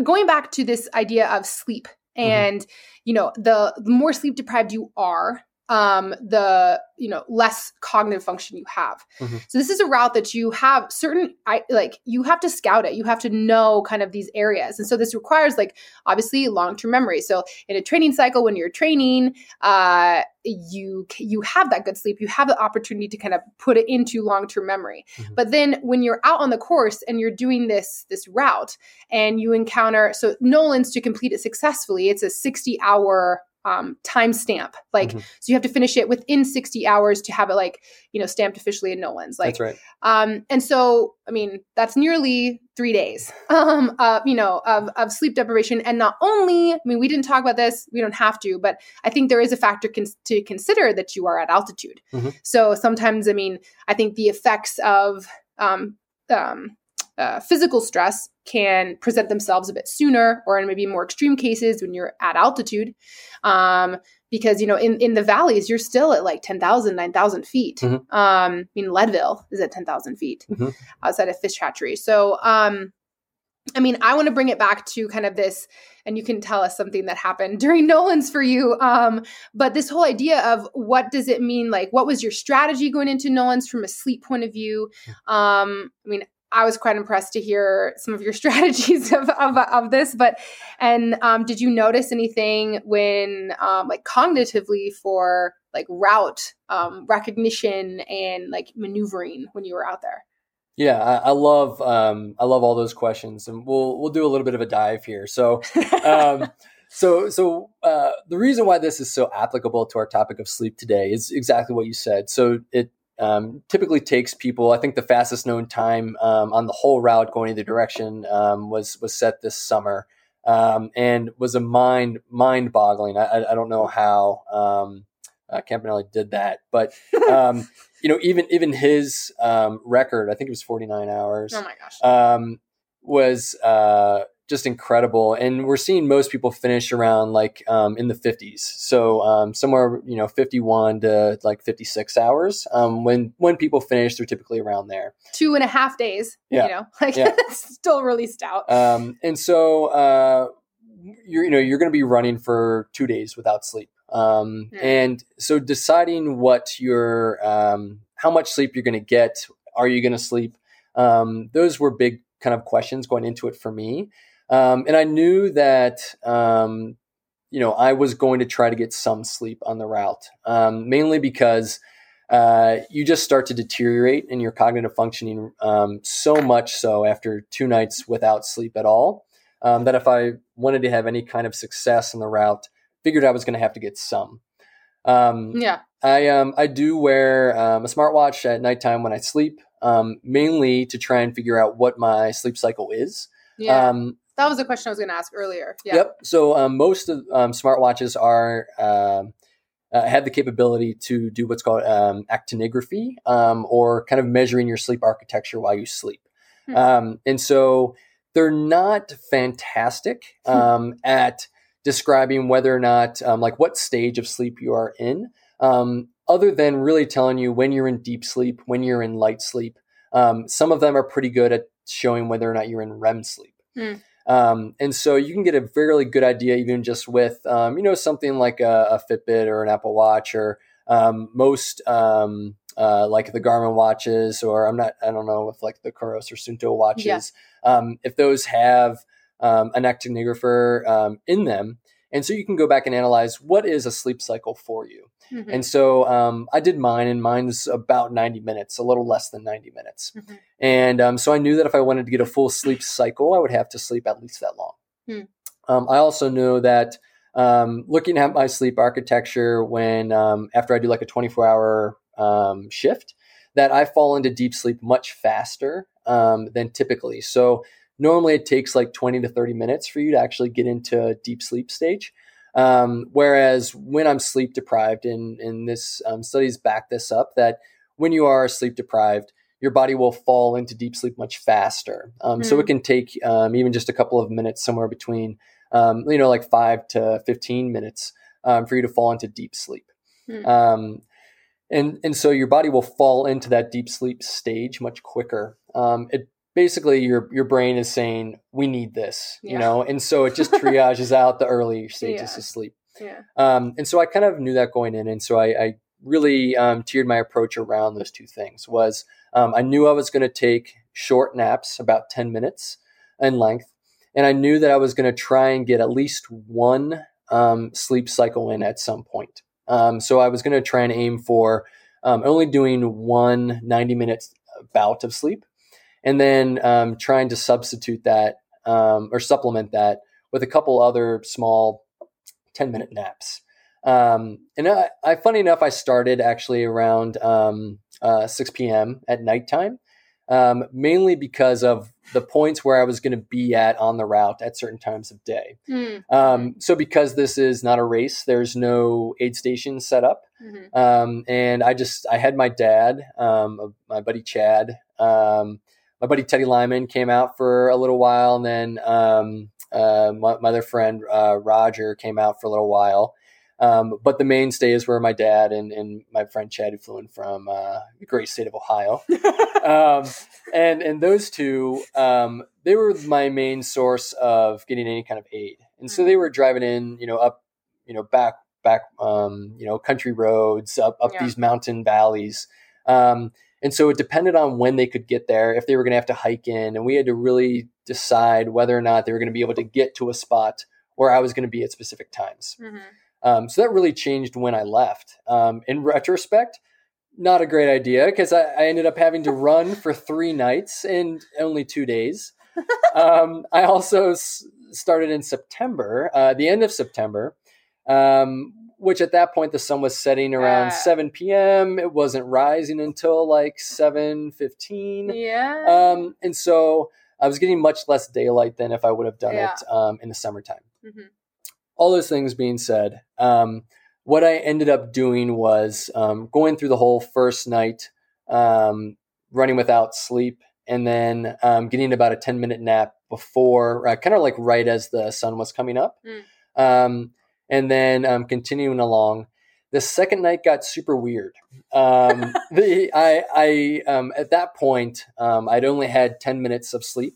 going back to this idea of sleep and, mm-hmm. you know, the, the more sleep deprived you are, um, the, you know, less cognitive function you have. Mm-hmm. So this is a route that you have certain, I like you have to scout it. You have to know kind of these areas. And so this requires like, obviously long-term memory. So in a training cycle, when you're training, uh, you, you have that good sleep, you have the opportunity to kind of put it into long-term memory. Mm-hmm. But then when you're out on the course and you're doing this, this route and you encounter, so Nolan's, to complete it successfully, it's a sixty hour Um, timestamp, like, mm-hmm. so you have to finish it within sixty hours to have it like, you know, stamped officially in Nolan's. Like, that's right. Um, and so, I mean, that's nearly three days, um, uh, you know, of, of sleep deprivation. And not only, I mean, we didn't talk about this, we don't have to, but I think there is a factor cons- to consider that you are at altitude. Mm-hmm. So sometimes, I mean, I think the effects of, um, um, Uh, physical stress can present themselves a bit sooner, or in maybe more extreme cases when you're at altitude. Um, because, you know, in, in the valleys, you're still at like ten thousand, nine thousand feet. Mm-hmm. Um, I mean, Leadville is at ten thousand feet mm-hmm. outside of Fish Hatchery. So, um, I mean, I want to bring it back to kind of this, and you can tell us something that happened during Nolan's for you. Um, but this whole idea of what does it mean? Like, what was your strategy going into Nolan's from a sleep point of view? Um, I mean, I was quite impressed to hear some of your strategies of, of, of this, but, and um, did you notice anything when um, like cognitively for like route um, recognition and like maneuvering when you were out there? Yeah, I, I love, um, I love all those questions, and we'll, we'll do a little bit of a dive here. So, um, so, so uh, the reason why this is so applicable to our topic of sleep today is exactly what you said. So it, Um, typically takes people, I think the fastest known time um, on the whole route going either direction um, was was set this summer um, and was a mind mind boggling. I, I don't know how um, uh, Campanelli did that, but um, you know, even even his um, record, I think it was forty-nine hours. Oh my gosh, um, was uh, just incredible. And we're seeing most people finish around like um, in the fifties. So um, somewhere, you know, fifty-one to like fifty-six hours. Um, when, when people finish, they're typically around there. Two and a half days, yeah. you know, like yeah. still really stout. Um, and so, uh, you're, you know, you're going to be running for two days without sleep. Um, mm. And so deciding what your, um, how much sleep you're going to get, are you going to sleep? Um, those were big kind of questions going into it for me. Um, and I knew that, um, you know, I was going to try to get some sleep on the route, um, mainly because uh, you just start to deteriorate in your cognitive functioning um, so much so after two nights without sleep at all, um, that if I wanted to have any kind of success on the route, figured I was going to have to get some. Um, yeah, I um, I do wear um, a smartwatch at nighttime when I sleep, um, mainly to try and figure out what my sleep cycle is. Yeah. Um, That was a question I was going to ask earlier. Yeah. Yep. So um, most of um, smartwatches are uh, uh, have the capability to do what's called um, actinography, um, or kind of measuring your sleep architecture while you sleep. Hmm. Um, and so they're not fantastic um, hmm. at describing whether or not, um, like what stage of sleep you are in, um, other than really telling you when you're in deep sleep, when you're in light sleep. Um, some of them are pretty good at showing whether or not you're in REM sleep. Mm. Um, and so you can get a fairly good idea even just with, um, you know, something like a, a Fitbit or an Apple Watch, or um, most um, uh, like the Garmin watches, or I'm not, I don't know if like the Kuros or Suunto watches, yeah. um, if those have um, an actinographer um, in them. And so you can go back and analyze what is a sleep cycle for you. Mm-hmm. And so um, I did mine, and mine's about ninety minutes, a little less than ninety minutes. Mm-hmm. And um, so I knew that if I wanted to get a full sleep cycle, I would have to sleep at least that long. Mm. Um, I also know that um, looking at my sleep architecture when um, after I do like a twenty-four hour um, shift, that I fall into deep sleep much faster um, than typically. So normally it takes like twenty to thirty minutes for you to actually get into a deep sleep stage. Um, whereas when I'm sleep deprived, and, and this um, studies back this up, that when you are sleep deprived, your body will fall into deep sleep much faster. Um, mm. So it can take um, even just a couple of minutes, somewhere between, um, you know, like five to fifteen minutes um, for you to fall into deep sleep. Mm. Um, and, and so your body will fall into that deep sleep stage much quicker. Um, it Basically, your your brain is saying, we need this, yeah. you know, and so it just triages out the early stages yeah. of sleep. Yeah. Um, and so I kind of knew that going in. And so I, I really um, tiered my approach around those two things. Was um, I knew I was going to take short naps, about ten minutes in length. And I knew that I was going to try and get at least one um, sleep cycle in at some point. Um, so I was going to try and aim for um, only doing one ninety minute bout of sleep. And then um, trying to substitute that um, or supplement that with a couple other small ten minute naps. Um, and I, I, funny enough, I started actually around um, uh, six p.m. at nighttime, um, mainly because of the points where I was going to be at on the route at certain times of day. Mm-hmm. Um, so because this is not a race, there's no aid station set up. Mm-hmm. Um, and I just, I had my dad, um, my buddy Chad, um, my buddy Teddy Lyman came out for a little while, and then um, uh, my, my other friend uh, Roger came out for a little while. Um, but the mainstays were my dad and, and my friend Chad, who flew in from uh, the great state of Ohio. um, and and those two, um, they were my main source of getting any kind of aid. And so they were driving in, you know, up, you know, back back, um, you know, country roads up up yeah. these mountain valleys. Um, And so it depended on when they could get there, if they were going to have to hike in. And we had to really decide whether or not they were going to be able to get to a spot where I was going to be at specific times. Mm-hmm. Um, so that really changed when I left. Um, in retrospect, not a great idea, because I, I ended up having to run for three nights and only two days. Um, I also s- started in September, uh, the end of September, um, which at that point the sun was setting around uh, seven p.m. It wasn't rising until like seven fifteen. Yeah. Um, and so I was getting much less daylight than if I would have done yeah. it um, in the summertime. Mm-hmm. All those things being said, um, what I ended up doing was um, going through the whole first night, um, running without sleep, and then um, getting about a ten minute nap before, uh, kind of like right as the sun was coming up. Mm. Um, And then um, continuing along, the second night got super weird. Um, the I, I um, at that point, um, I'd only had ten minutes of sleep.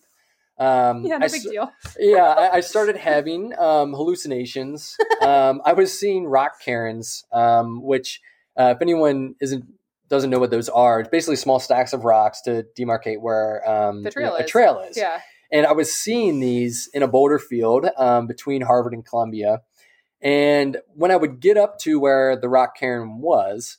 Um, yeah, no I, big deal. yeah, I, I started having um, hallucinations. Um, I was seeing rock cairns, um, which uh, if anyone isn't doesn't know what those are, it's basically small stacks of rocks to demarcate where um, the trail you know, is. a trail is. Yeah. And I was seeing these in a boulder field um, between Harvard and Columbia. And when I would get up to where the rock cairn was,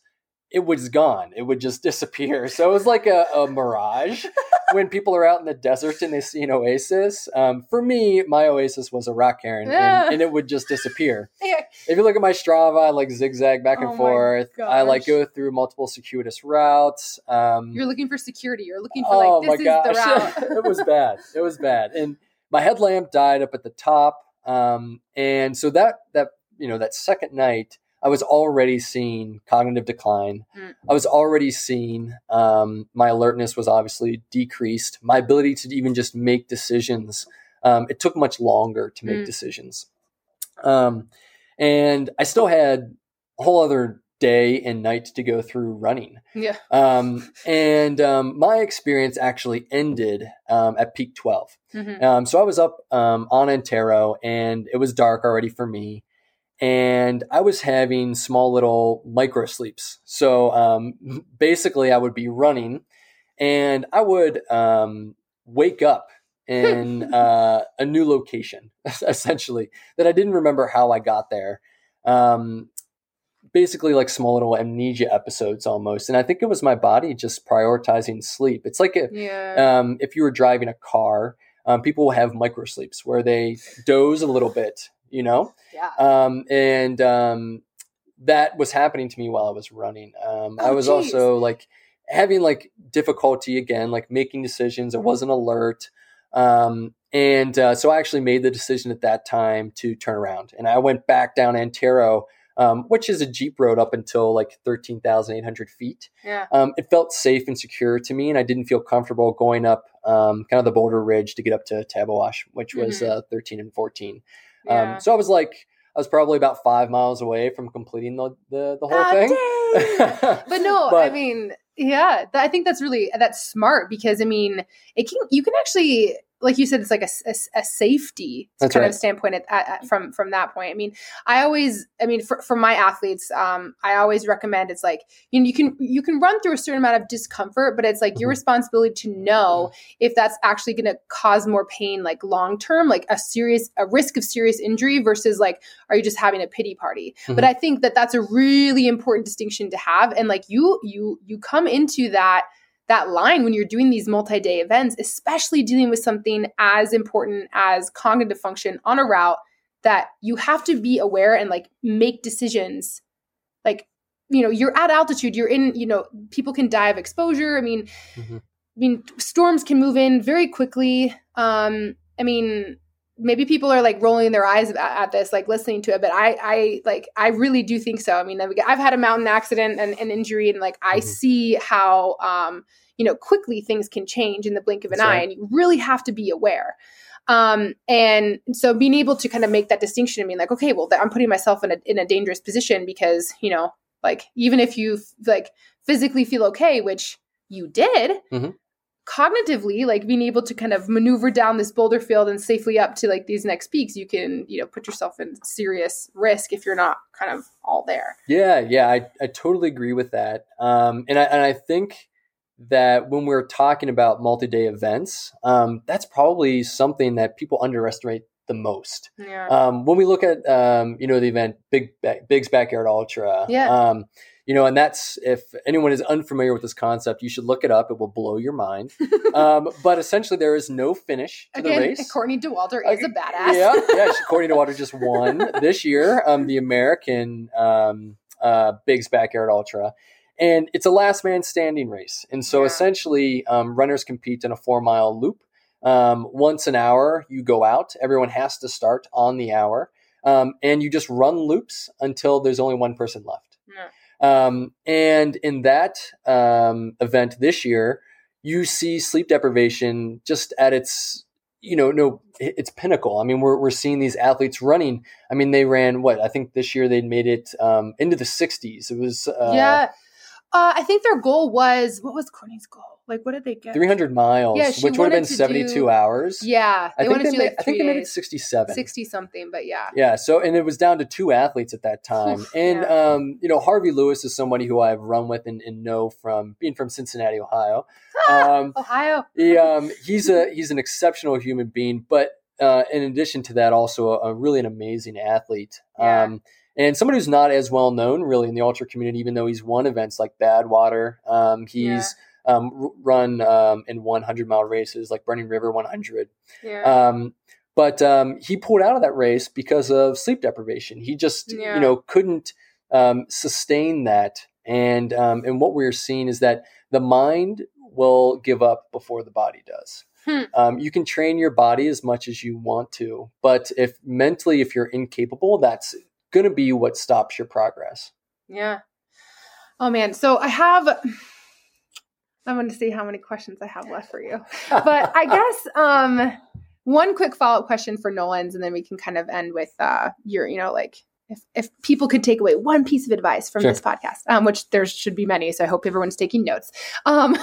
it was gone. It would just disappear. So it was like a, a mirage when people are out in the desert and they see an oasis. Um, for me, my oasis was a rock cairn, yeah. and, and it would just disappear. Yeah. If you look at my Strava, I like zigzag back and oh forth. I like go through multiple circuitous routes. Um, You're looking for security. You're looking for oh like, this my is gosh. the route. It was bad. It was bad. And my headlamp died up at the top. Um, and so that, that, you know, that second night, I was already seeing cognitive decline. Mm. I was already seeing um, my alertness was obviously decreased. My ability to even just make decisions. Um, it took much longer to make mm. decisions. Um, and I still had a whole other day and night to go through running. Yeah. Um, and um, my experience actually ended um, at peak twelve. Mm-hmm. Um, so I was up um, on Antero, and it was dark already for me. And I was having small little micro sleeps. So um, basically I would be running and I would um, wake up in uh, a new location, essentially, that I didn't remember how I got there. Um, basically like small little amnesia episodes almost. And I think it was my body just prioritizing sleep. It's like a, yeah. um, if you were driving a car, um, people will have micro sleeps where they doze a little bit. You know, yeah. um, and um, that was happening to me while I was running. Um, oh, I was geez. also like having like difficulty again, like making decisions. I wasn't alert. Um, and uh, so I actually made the decision at that time to turn around, and I went back down Antero, um, which is a Jeep road up until like thirteen thousand eight hundred feet. Yeah. Um, it felt safe and secure to me, and I didn't feel comfortable going up um, kind of the Boulder Ridge to get up to Tabowash, which was mm-hmm. uh, thirteen and fourteen. Yeah. Um, so I was like, I was probably about five miles away from completing the, the, the whole ah, thing. But no, but, I mean, yeah, th- I think that's really, that's smart because I mean, it can, you can actually, like you said, it's like a, a, a safety kind right. of standpoint at, at, from, from that point. I mean, I always, I mean, for, for my athletes, um, I always recommend it's like, you know, you can, you can run through a certain amount of discomfort, but it's like mm-hmm. your responsibility to know mm-hmm. if that's actually going to cause more pain, like long-term, like a serious, a risk of serious injury versus like, are you just having a pity party? Mm-hmm. But I think that that's a really important distinction to have. And like you, you, you come into that that line when you're doing these multi-day events, especially dealing with something as important as cognitive function on a route, that you have to be aware and like make decisions. Like, you know, you're at altitude, you're in, you know, people can die of exposure. I mean, mm-hmm. I mean, storms can move in very quickly. Um, I mean, maybe people are like rolling their eyes at, at this, like listening to it, but I, I like, I really do think so. I mean, I've had a mountain accident and an injury, and like, I mm-hmm. see how, um, you know, quickly things can change in the blink of an That's eye, right. and you really have to be aware. Um, and so being able to kind of make that distinction and being like, okay, well, I'm putting myself in a, in a dangerous position because, you know, like, even if you like physically feel okay, which you did, mm-hmm. cognitively, like being able to kind of maneuver down this boulder field and safely up to like these next peaks, you can, you know, put yourself in serious risk if you're not kind of all there. Yeah. Yeah. I, I totally agree with that. Um, and I, and I think that when we're talking about multi-day events, um, that's probably something that people underestimate the most. Yeah. Um, when we look at, um, you know, the event, Big, Big's Backyard Ultra. Yeah. Um, You know, and that's, if anyone is unfamiliar with this concept, you should look it up. It will blow your mind. Um, but essentially, there is no finish to Again, the race. Courtney Dauwalter is uh, a badass. Yeah, yeah. She, Courtney Dauwalter just won this year um, the American um, uh, Big's Backyard Ultra. And it's a last man standing race. And so yeah. essentially, um, runners compete in a four-mile loop. Um, once an hour, you go out. Everyone has to start on the hour. Um, and you just run loops until there's only one person left. Yeah. Um, and in that, um, event this year, you see sleep deprivation just at its, you know, no, its pinnacle. I mean, we're, we're seeing these athletes running. I mean, they ran what, I think this year they made it, um, into the sixties. It was, uh, yeah. Uh, I think their goal was, what was Courtney's goal? Like, what did they get? three hundred miles, yeah, which would have been seventy-two do, hours. Yeah. They I think, they, do like I think they made it sixty-seven. sixty something, but yeah. Yeah. So, and it was down to two athletes at that time. And, yeah. um, you know, Harvey Lewis is somebody who I've run with and, and know from being from Cincinnati, Ohio. Um, Ohio. He, um, he's a, he's an exceptional human being, but uh, in addition to that, also a, a really an amazing athlete. Yeah. Um, And somebody who's not as well known really in the ultra community, even though he's won events like Badwater. Um, he's, yeah. um, run, um, in one hundred mile races like Burning River one hundred. Yeah. Um, but, um, he pulled out of that race because of sleep deprivation. He just, yeah. you know, couldn't, um, sustain that. And, um, and what we're seeing is that the mind will give up before the body does. Hmm. Um, you can train your body as much as you want to, but if mentally, if you're incapable, that's going to be what stops your progress. Yeah. Oh man. So I have, I'm going to see how many questions I have left for you, but I guess, um, one quick follow-up question for Nolan's, and then we can kind of end with, uh, your, you know, like if, if people could take away one piece of advice from sure. this podcast, um, which there should be many. So I hope everyone's taking notes. Um,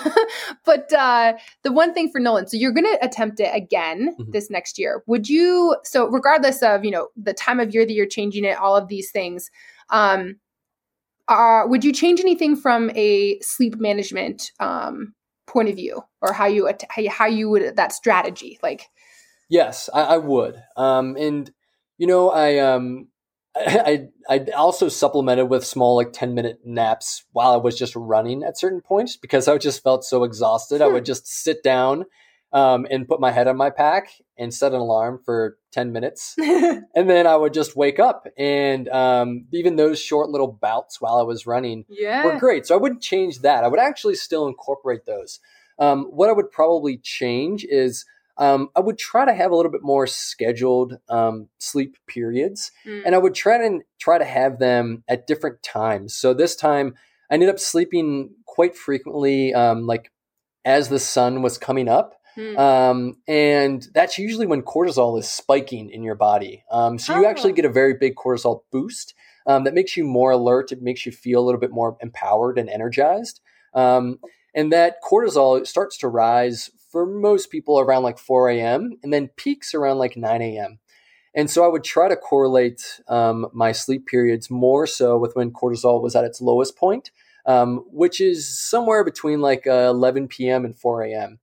but, uh, the one thing for Nolan, so you're going to attempt it again mm-hmm. this next year. Would you, so regardless of, you know, the time of year that you're changing it, all of these things, um, Uh, would you change anything from a sleep management um, point of view, or how you att- how you would that strategy? Like, yes, I, I would, um, and you know, I um, I I also supplemented with small like ten minute naps while I was just running at certain points because I just felt so exhausted. Hmm. I would just sit down um, and put my head on my pack and set an alarm for ten minutes. And then I would just wake up. And um, even those short little bouts while I was running yeah. were great. So I wouldn't change that. I would actually still incorporate those. Um, what I would probably change is um, I would try to have a little bit more scheduled um, sleep periods. Mm. And I would try to try to have them at different times. So this time I ended up sleeping quite frequently, um, like as the sun was coming up. Um, and that's usually when cortisol is spiking in your body. Um, so you oh. actually get a very big cortisol boost, um, that makes you more alert. It makes you feel a little bit more empowered and energized. Um, and that cortisol starts to rise for most people around like four a.m. and then peaks around like nine a.m. And so I would try to correlate, um, my sleep periods more so with when cortisol was at its lowest point, um, which is somewhere between like uh, eleven p.m. and four a.m.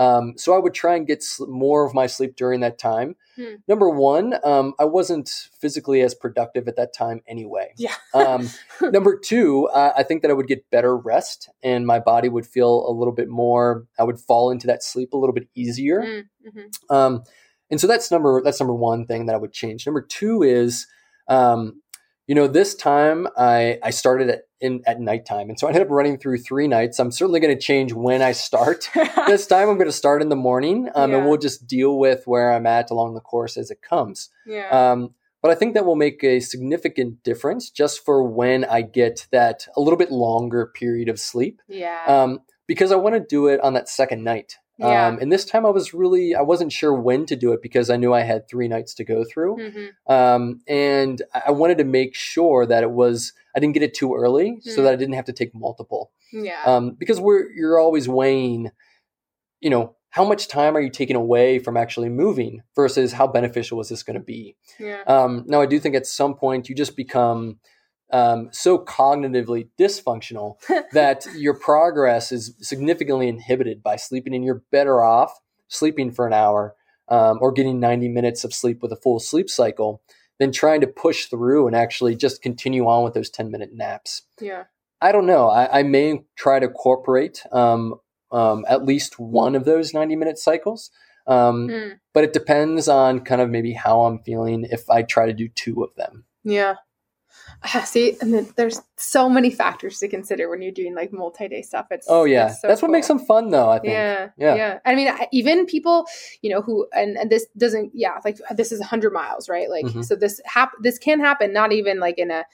Um, so I would try and get sl- more of my sleep during that time. Hmm. Number one, um, I wasn't physically as productive at that time anyway. Yeah. um, number two, uh, I think that I would get better rest and my body would feel a little bit more, I would fall into that sleep a little bit easier. Mm-hmm. Um, and so that's number, that's number one thing that I would change. Number two is, um, you know, this time I, I started at, in, at nighttime. And so I ended up running through three nights. I'm certainly going to change when I start. This time I'm going to start in the morning um, yeah. and we'll just deal with where I'm at along the course as it comes. Yeah. Um, but I think that will make a significant difference just for when I get that a little bit longer period of sleep. Yeah. Um, because I want to do it on that second night. Yeah. Um, and this time I was really, I wasn't sure when to do it because I knew I had three nights to go through. Mm-hmm. Um, and I wanted to make sure that it was, I didn't get it too early mm-hmm. so that I didn't have to take multiple. Yeah. Um, because we're, you're always weighing, you know, how much time are you taking away from actually moving versus how beneficial is this going to be? Yeah. Um, now I do think at some point you just become Um, so cognitively dysfunctional that your progress is significantly inhibited by sleeping, and you're better off sleeping for an hour um, or getting ninety minutes of sleep with a full sleep cycle than trying to push through and actually just continue on with those ten minute naps. Yeah. I don't know. I, I may try to incorporate um, um, at least one of those ninety minute cycles. Um, mm. But it depends on kind of maybe how I'm feeling if I try to do two of them. Yeah. See, and then there's so many factors to consider when you're doing like multi-day stuff. It's oh yeah, it's so that's cool. What makes them fun, though. I think. Yeah, yeah. yeah. I mean, even people, you know, who and, and this doesn't. Yeah, like this is one hundred miles, right? Like, mm-hmm. so this hap- this can happen. Not even like in a one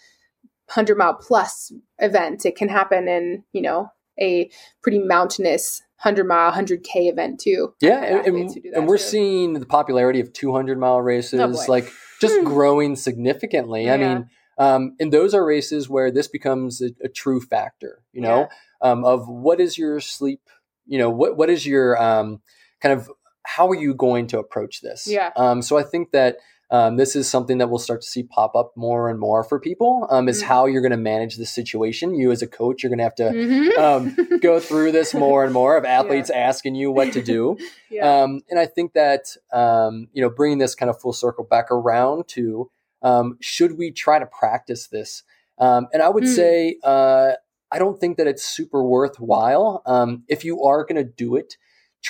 hundred mile plus event, it can happen in you know a pretty mountainous one hundred mile, one hundred K event too. Yeah, and, and, and we're too. seeing the popularity of two hundred mile races oh like just hmm. growing significantly. Yeah. I mean. Um, and those are races where this becomes a, a true factor, you know, yeah. um, of what is your sleep, you know, what, what is your, um, kind of, how are you going to approach this? Yeah. Um, so I think that, um, this is something that we'll start to see pop up more and more for people, um, is mm-hmm. how you're going to manage this situation. You as a coach, you're going to have to, mm-hmm. um, go through this more and more of athletes yeah. asking you what to do. yeah. Um, and I think that, um, you know, bringing this kind of full circle back around to, Um, should we try to practice this? Um, and I would mm. say, uh, I don't think that it's super worthwhile. Um, if you are going to do it,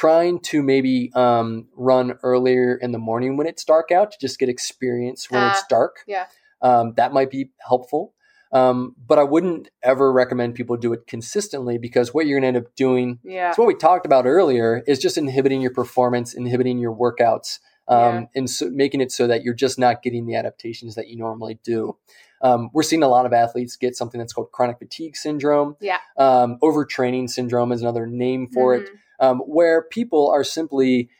trying to maybe um, run earlier in the morning when it's dark out to just get experience when uh, it's dark. Yeah. Um, that might be helpful. Um, but I wouldn't ever recommend people do it consistently because what you're going to end up doing, yeah. it's what we talked about earlier, is just inhibiting your performance, inhibiting your workouts. um, yeah. and so making it so that you're just not getting the adaptations that you normally do. Um, we're seeing a lot of athletes get something that's called chronic fatigue syndrome. Yeah. Um, overtraining syndrome is another name for mm-hmm. it, um, where people are simply,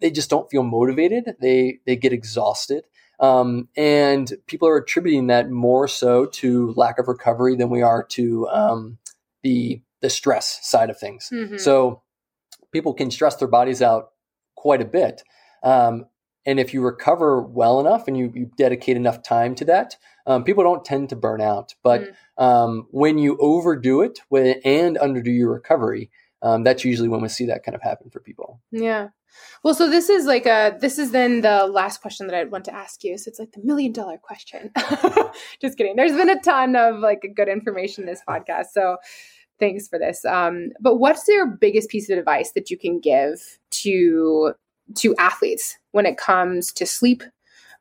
they just don't feel motivated. They, they get exhausted. Um, and people are attributing that more so to lack of recovery than we are to, um, the, the stress side of things. Mm-hmm. So people can stress their bodies out quite a bit. Um, and if you recover well enough and you, you dedicate enough time to that, um, people don't tend to burn out, but, mm. um, when you overdo it when, and underdo your recovery, um, that's usually when we see that kind of happen for people. Yeah. Well, so this is like a, this is then the last question that I want to ask you. So it's like the million dollar question. Just kidding. There's been a ton of like good information in this podcast. So thanks for this. Um, but what's your biggest piece of advice that you can give to, to athletes when it comes to sleep?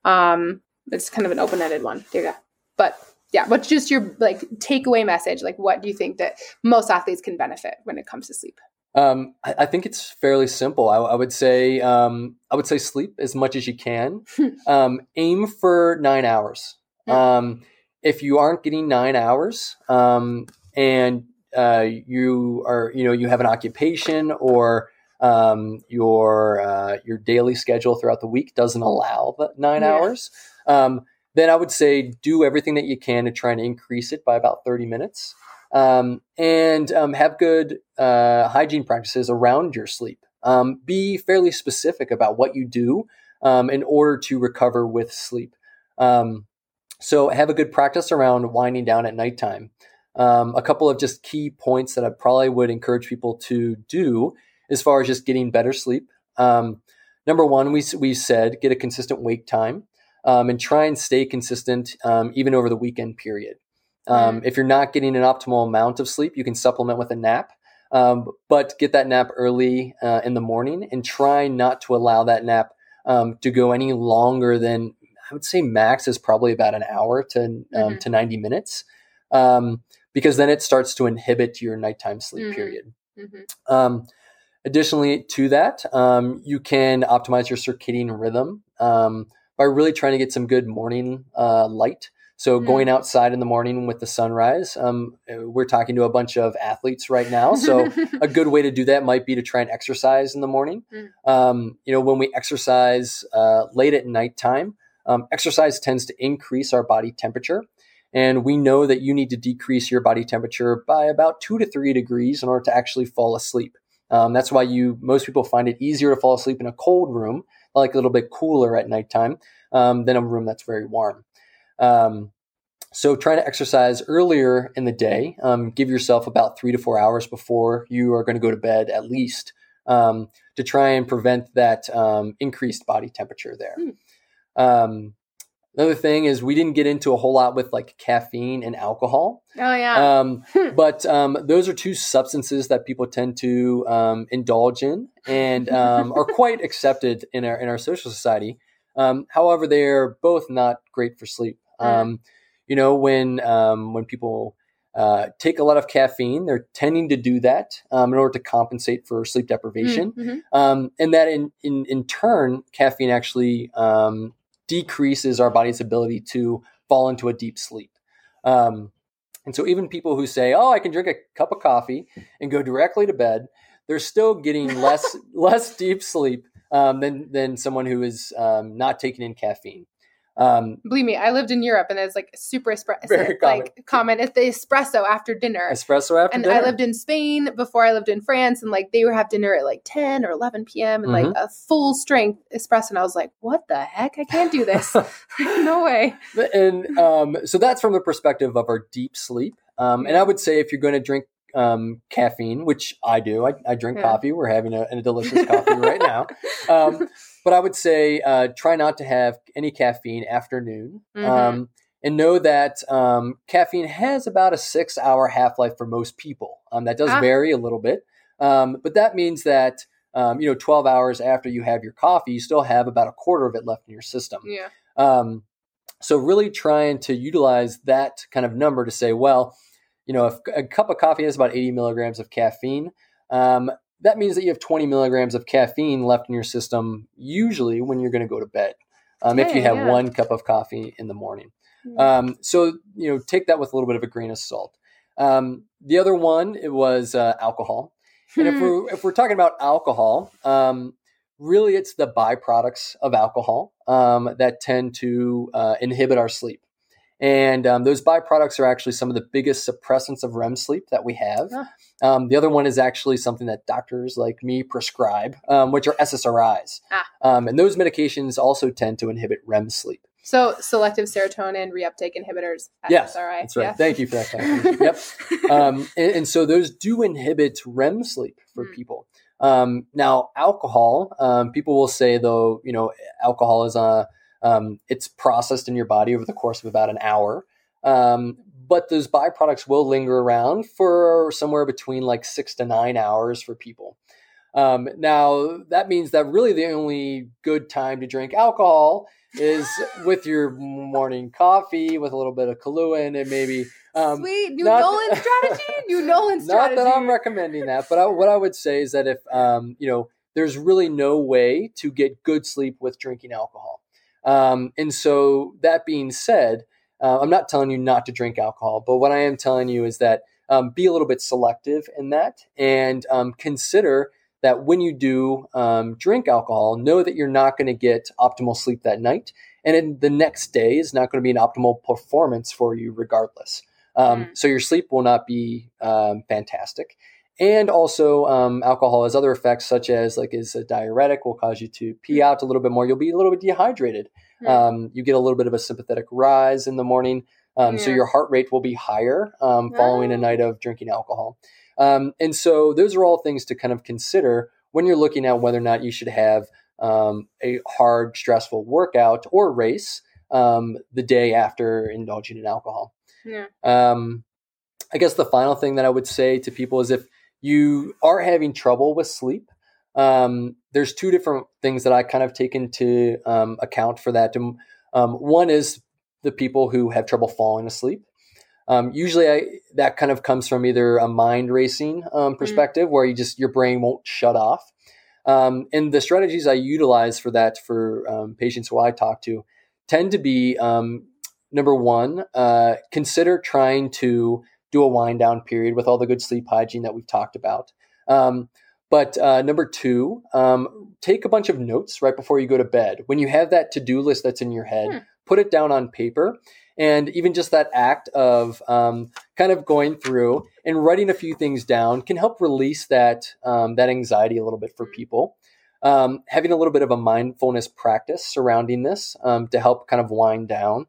Um, it's kind of an open-ended one. There you go. But yeah, what's just your like takeaway message? Like, what do you think that most athletes can benefit when it comes to sleep? Um, I, I think it's fairly simple. I, I would say, um, I would say sleep as much as you can. um, aim for nine hours. Yeah. Um, if you aren't getting nine hours, um, and, uh, you are, you know, you have an occupation or, um, your, uh, your daily schedule throughout the week doesn't allow the nine yeah. hours. Um, then I would say do everything that you can to try and increase it by about thirty minutes. Um, and, um, have good, uh, hygiene practices around your sleep. Um, be fairly specific about what you do, um, in order to recover with sleep. Um, so have a good practice around winding down at nighttime. Um, a couple of just key points that I probably would encourage people to do as far as just getting better sleep. Um, number one, we, we said, get a consistent wake time, um, and try and stay consistent, um, even over the weekend period. Um, if you're not getting an optimal amount of sleep, you can supplement with a nap, um, but get that nap early uh, in the morning and try not to allow that nap um, to go any longer than, I would say max is probably about an hour to um, mm-hmm. to ninety minutes, um, because then it starts to inhibit your nighttime sleep mm-hmm. period. Mm-hmm. Um, additionally to that, um, you can optimize your circadian rhythm um, by really trying to get some good morning uh, light. So going outside in the morning with the sunrise, um, we're talking to a bunch of athletes right now. So a good way to do that might be to try and exercise in the morning. Um, you know, when we exercise uh, late at nighttime, um, exercise tends to increase our body temperature. And we know that you need to decrease your body temperature by about two to three degrees in order to actually fall asleep. Um, that's why you most people find it easier to fall asleep in a cold room, like a little bit cooler at nighttime, um, than a room that's very warm. Um, so try to exercise earlier in the day, um, give yourself about three to four hours before you are going to go to bed at least, um, to try and prevent that, um, increased body temperature there. Hmm. Um, another thing is we didn't get into a whole lot with like caffeine and alcohol. Oh yeah. Um, but, um, those are two substances that people tend to, um, indulge in and, um, are quite accepted in our, in our social society. Um, however, they're both not great for sleep. Um, you know, when, um, when people, uh, take a lot of caffeine, they're tending to do that, um, in order to compensate for sleep deprivation. Mm-hmm. Um, and that in, in, in turn, caffeine actually, um, decreases our body's ability to fall into a deep sleep. Um, and so even people who say, oh, I can drink a cup of coffee and go directly to bed, they're still getting less, less deep sleep, um, than, than someone who is, um, not taking in caffeine. Um, believe me, I lived in Europe and it's like super espresso, like common. It's the espresso after dinner, espresso after and dinner. And I lived in Spain before I lived in France, and like they would have dinner at like ten or eleven P M and mm-hmm. like a full strength espresso. And I was like, what the heck? I can't do this. No way. And, um, so that's from the perspective of our deep sleep. Um, and I would say if you're going to drink, um, caffeine, which I do, I, I drink yeah. coffee. We're having a, a delicious coffee right now. Um, But I would say uh, try not to have any caffeine after noon, mm-hmm. um, and know that um, caffeine has about a six-hour half-life for most people. Um, that does ah. vary a little bit, um, but that means that um, you know, twelve hours after you have your coffee, you still have about a quarter of it left in your system. Yeah. Um, so really trying to utilize that kind of number to say, well, you know, if a cup of coffee has about eighty milligrams of caffeine, um, that means that you have twenty milligrams of caffeine left in your system, usually when you're going to go to bed, um, yeah, if you have yeah. one cup of coffee in the morning. Yeah. Um, so, you know, take that with a little bit of a grain of salt. Um, the other one, it was uh, alcohol. And if we're, if we're talking about alcohol, um, really it's the byproducts of alcohol um, that tend to uh, inhibit our sleep. And um, those byproducts are actually some of the biggest suppressants of R E M sleep that we have. Yeah. Um, the other one is actually something that doctors like me prescribe, um, which are S S R Is. Ah. Um, and those medications also tend to inhibit R E M sleep. So selective serotonin reuptake inhibitors. S S R I. Yes, that's right. Yeah. Thank you for that. Yep. Um, and, and so those do inhibit R E M sleep for mm. people. Um, now, alcohol, um, people will say, though, you know, alcohol is a, um, it's processed in your body over the course of about an hour. Um, but those byproducts will linger around for somewhere between like six to nine hours for people. Um, now, that means that really the only good time to drink alcohol is with your morning coffee with a little bit of Kahlua in it, maybe. Um, Sweet. New Nolan strategy? New Nolan strategy. Not that I'm recommending that, but I, what I would say is that if, um, you know, there's really no way to get good sleep with drinking alcohol. Um, and so that being said, uh, I'm not telling you not to drink alcohol, but what I am telling you is that um, be a little bit selective in that, and um, consider that when you do um, drink alcohol, know that you're not going to get optimal sleep that night. And then the next day is not going to be an optimal performance for you regardless. Um, mm. So your sleep will not be um, fantastic. And also um, alcohol has other effects, such as like is a diuretic, will cause you to pee out a little bit more. You'll be a little bit dehydrated. Mm. Um, you get a little bit of a sympathetic rise in the morning. Um, yeah. So your heart rate will be higher um, following oh. a night of drinking alcohol. Um, and so those are all things to kind of consider when you're looking at whether or not you should have um, a hard, stressful workout or race um, the day after indulging in alcohol. Yeah. Um, I guess the final thing that I would say to people is if you are having trouble with sleep, um, there's two different things that I kind of take into um, account for that. Um, one is the people who have trouble falling asleep. Um, usually I, that kind of comes from either a mind racing um, perspective mm. where you just, your brain won't shut off. Um, and the strategies I utilize for that for um, patients who I talk to tend to be, um, number one, uh, consider trying to do a wind down period with all the good sleep hygiene that we've talked about. Um, but uh, number two, um, take a bunch of notes right before you go to bed. When you have that to-do list that's in your head, mm. put it down on paper. And even just that act of um, kind of going through and writing a few things down can help release that um, that anxiety a little bit for people. Um, having a little bit of a mindfulness practice surrounding this um, to help kind of wind down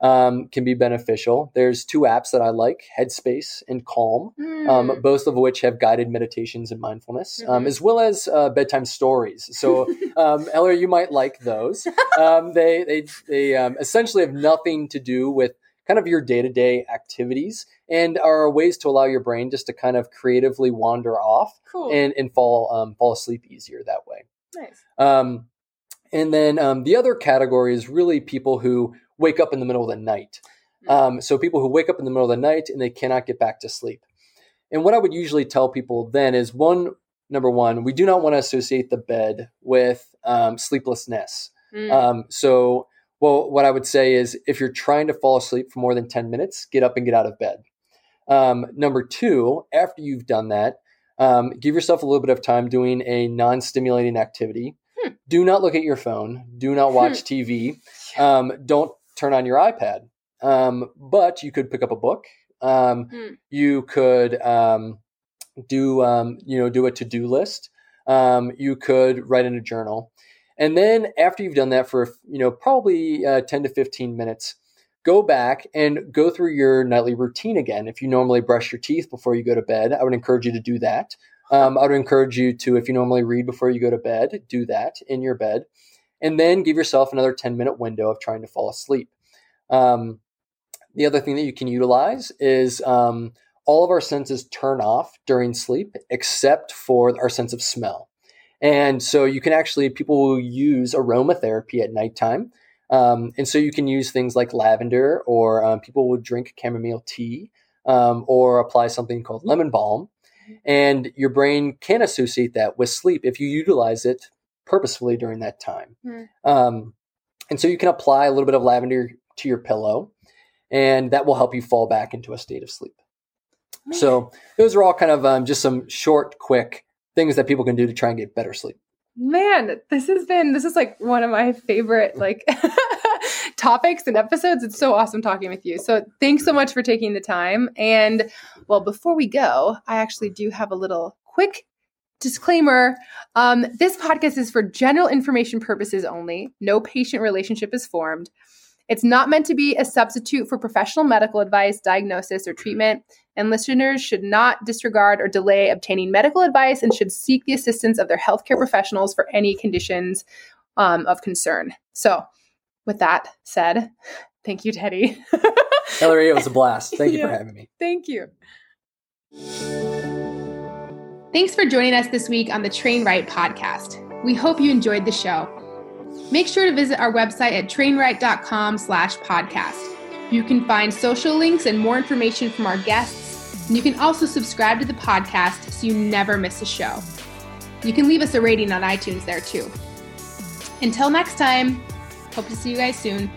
um, can be beneficial. There's two apps that I like, Headspace and Calm, mm. um, both of which have guided meditations and mindfulness, mm-hmm. um, as well as uh, bedtime stories. So, um, Eller, you might like those. Um, they they, they um, essentially have nothing to do with kind of your day-to-day activities and are ways to allow your brain just to kind of creatively wander off cool. and, and fall um, fall asleep easier that way. Nice. Um, and then um, the other category is really people who wake up in the middle of the night. Um, so people who wake up in the middle of the night and they cannot get back to sleep. And what I would usually tell people then is one, number one, we do not want to associate the bed with um, sleeplessness. Mm. Um, so well, what I would say is if you're trying to fall asleep for more than ten minutes, get up and get out of bed. Um, number two, after you've done that, um, give yourself a little bit of time doing a non-stimulating activity. Hmm. Do not look at your phone. Do not watch hmm. T V. Um, don't turn on your iPad. Um, but you could pick up a book. Um, mm. You could, um, do, um, you know, do a to-do list. Um, you could write in a journal. And then after you've done that for, you know, probably, uh, ten to fifteen minutes, go back and go through your nightly routine again. If you normally brush your teeth before you go to bed, I would encourage you to do that. Um, I would encourage you to, if you normally read before you go to bed, do that in your bed. And then give yourself another ten minute window of trying to fall asleep. Um, the other thing that you can utilize is um, all of our senses turn off during sleep, except for our sense of smell. And so you can actually, people will use aromatherapy at nighttime. Um, and so you can use things like lavender, or um, people will drink chamomile tea um, or apply something called lemon balm. And your brain can associate that with sleep if you utilize it purposefully during that time. Mm. Um, and so you can apply a little bit of lavender to your pillow, and that will help you fall back into a state of sleep. Man. So those are all kind of um, just some short, quick things that people can do to try and get better sleep. Man, this has been, this is like one of my favorite like topics and episodes. It's so awesome talking with you. So thanks so much for taking the time. And well, before we go, I actually do have a little quick disclaimer. Um, this podcast is for general information purposes only. No patient relationship is formed. It's not meant to be a substitute for professional medical advice, diagnosis, or treatment, and listeners should not disregard or delay obtaining medical advice and should seek the assistance of their healthcare professionals for any conditions um, of concern. So with that said, thank you, Teddy. Hillary, it was a blast. Thank you yeah. for having me. Thank you. Thanks for joining us this week on the Train Right podcast. We hope you enjoyed the show. Make sure to visit our website at trainright.com slash podcast. You can find social links and more information from our guests. And you can also subscribe to the podcast so you never miss a show. You can leave us a rating on iTunes there too. Until next time, hope to see you guys soon.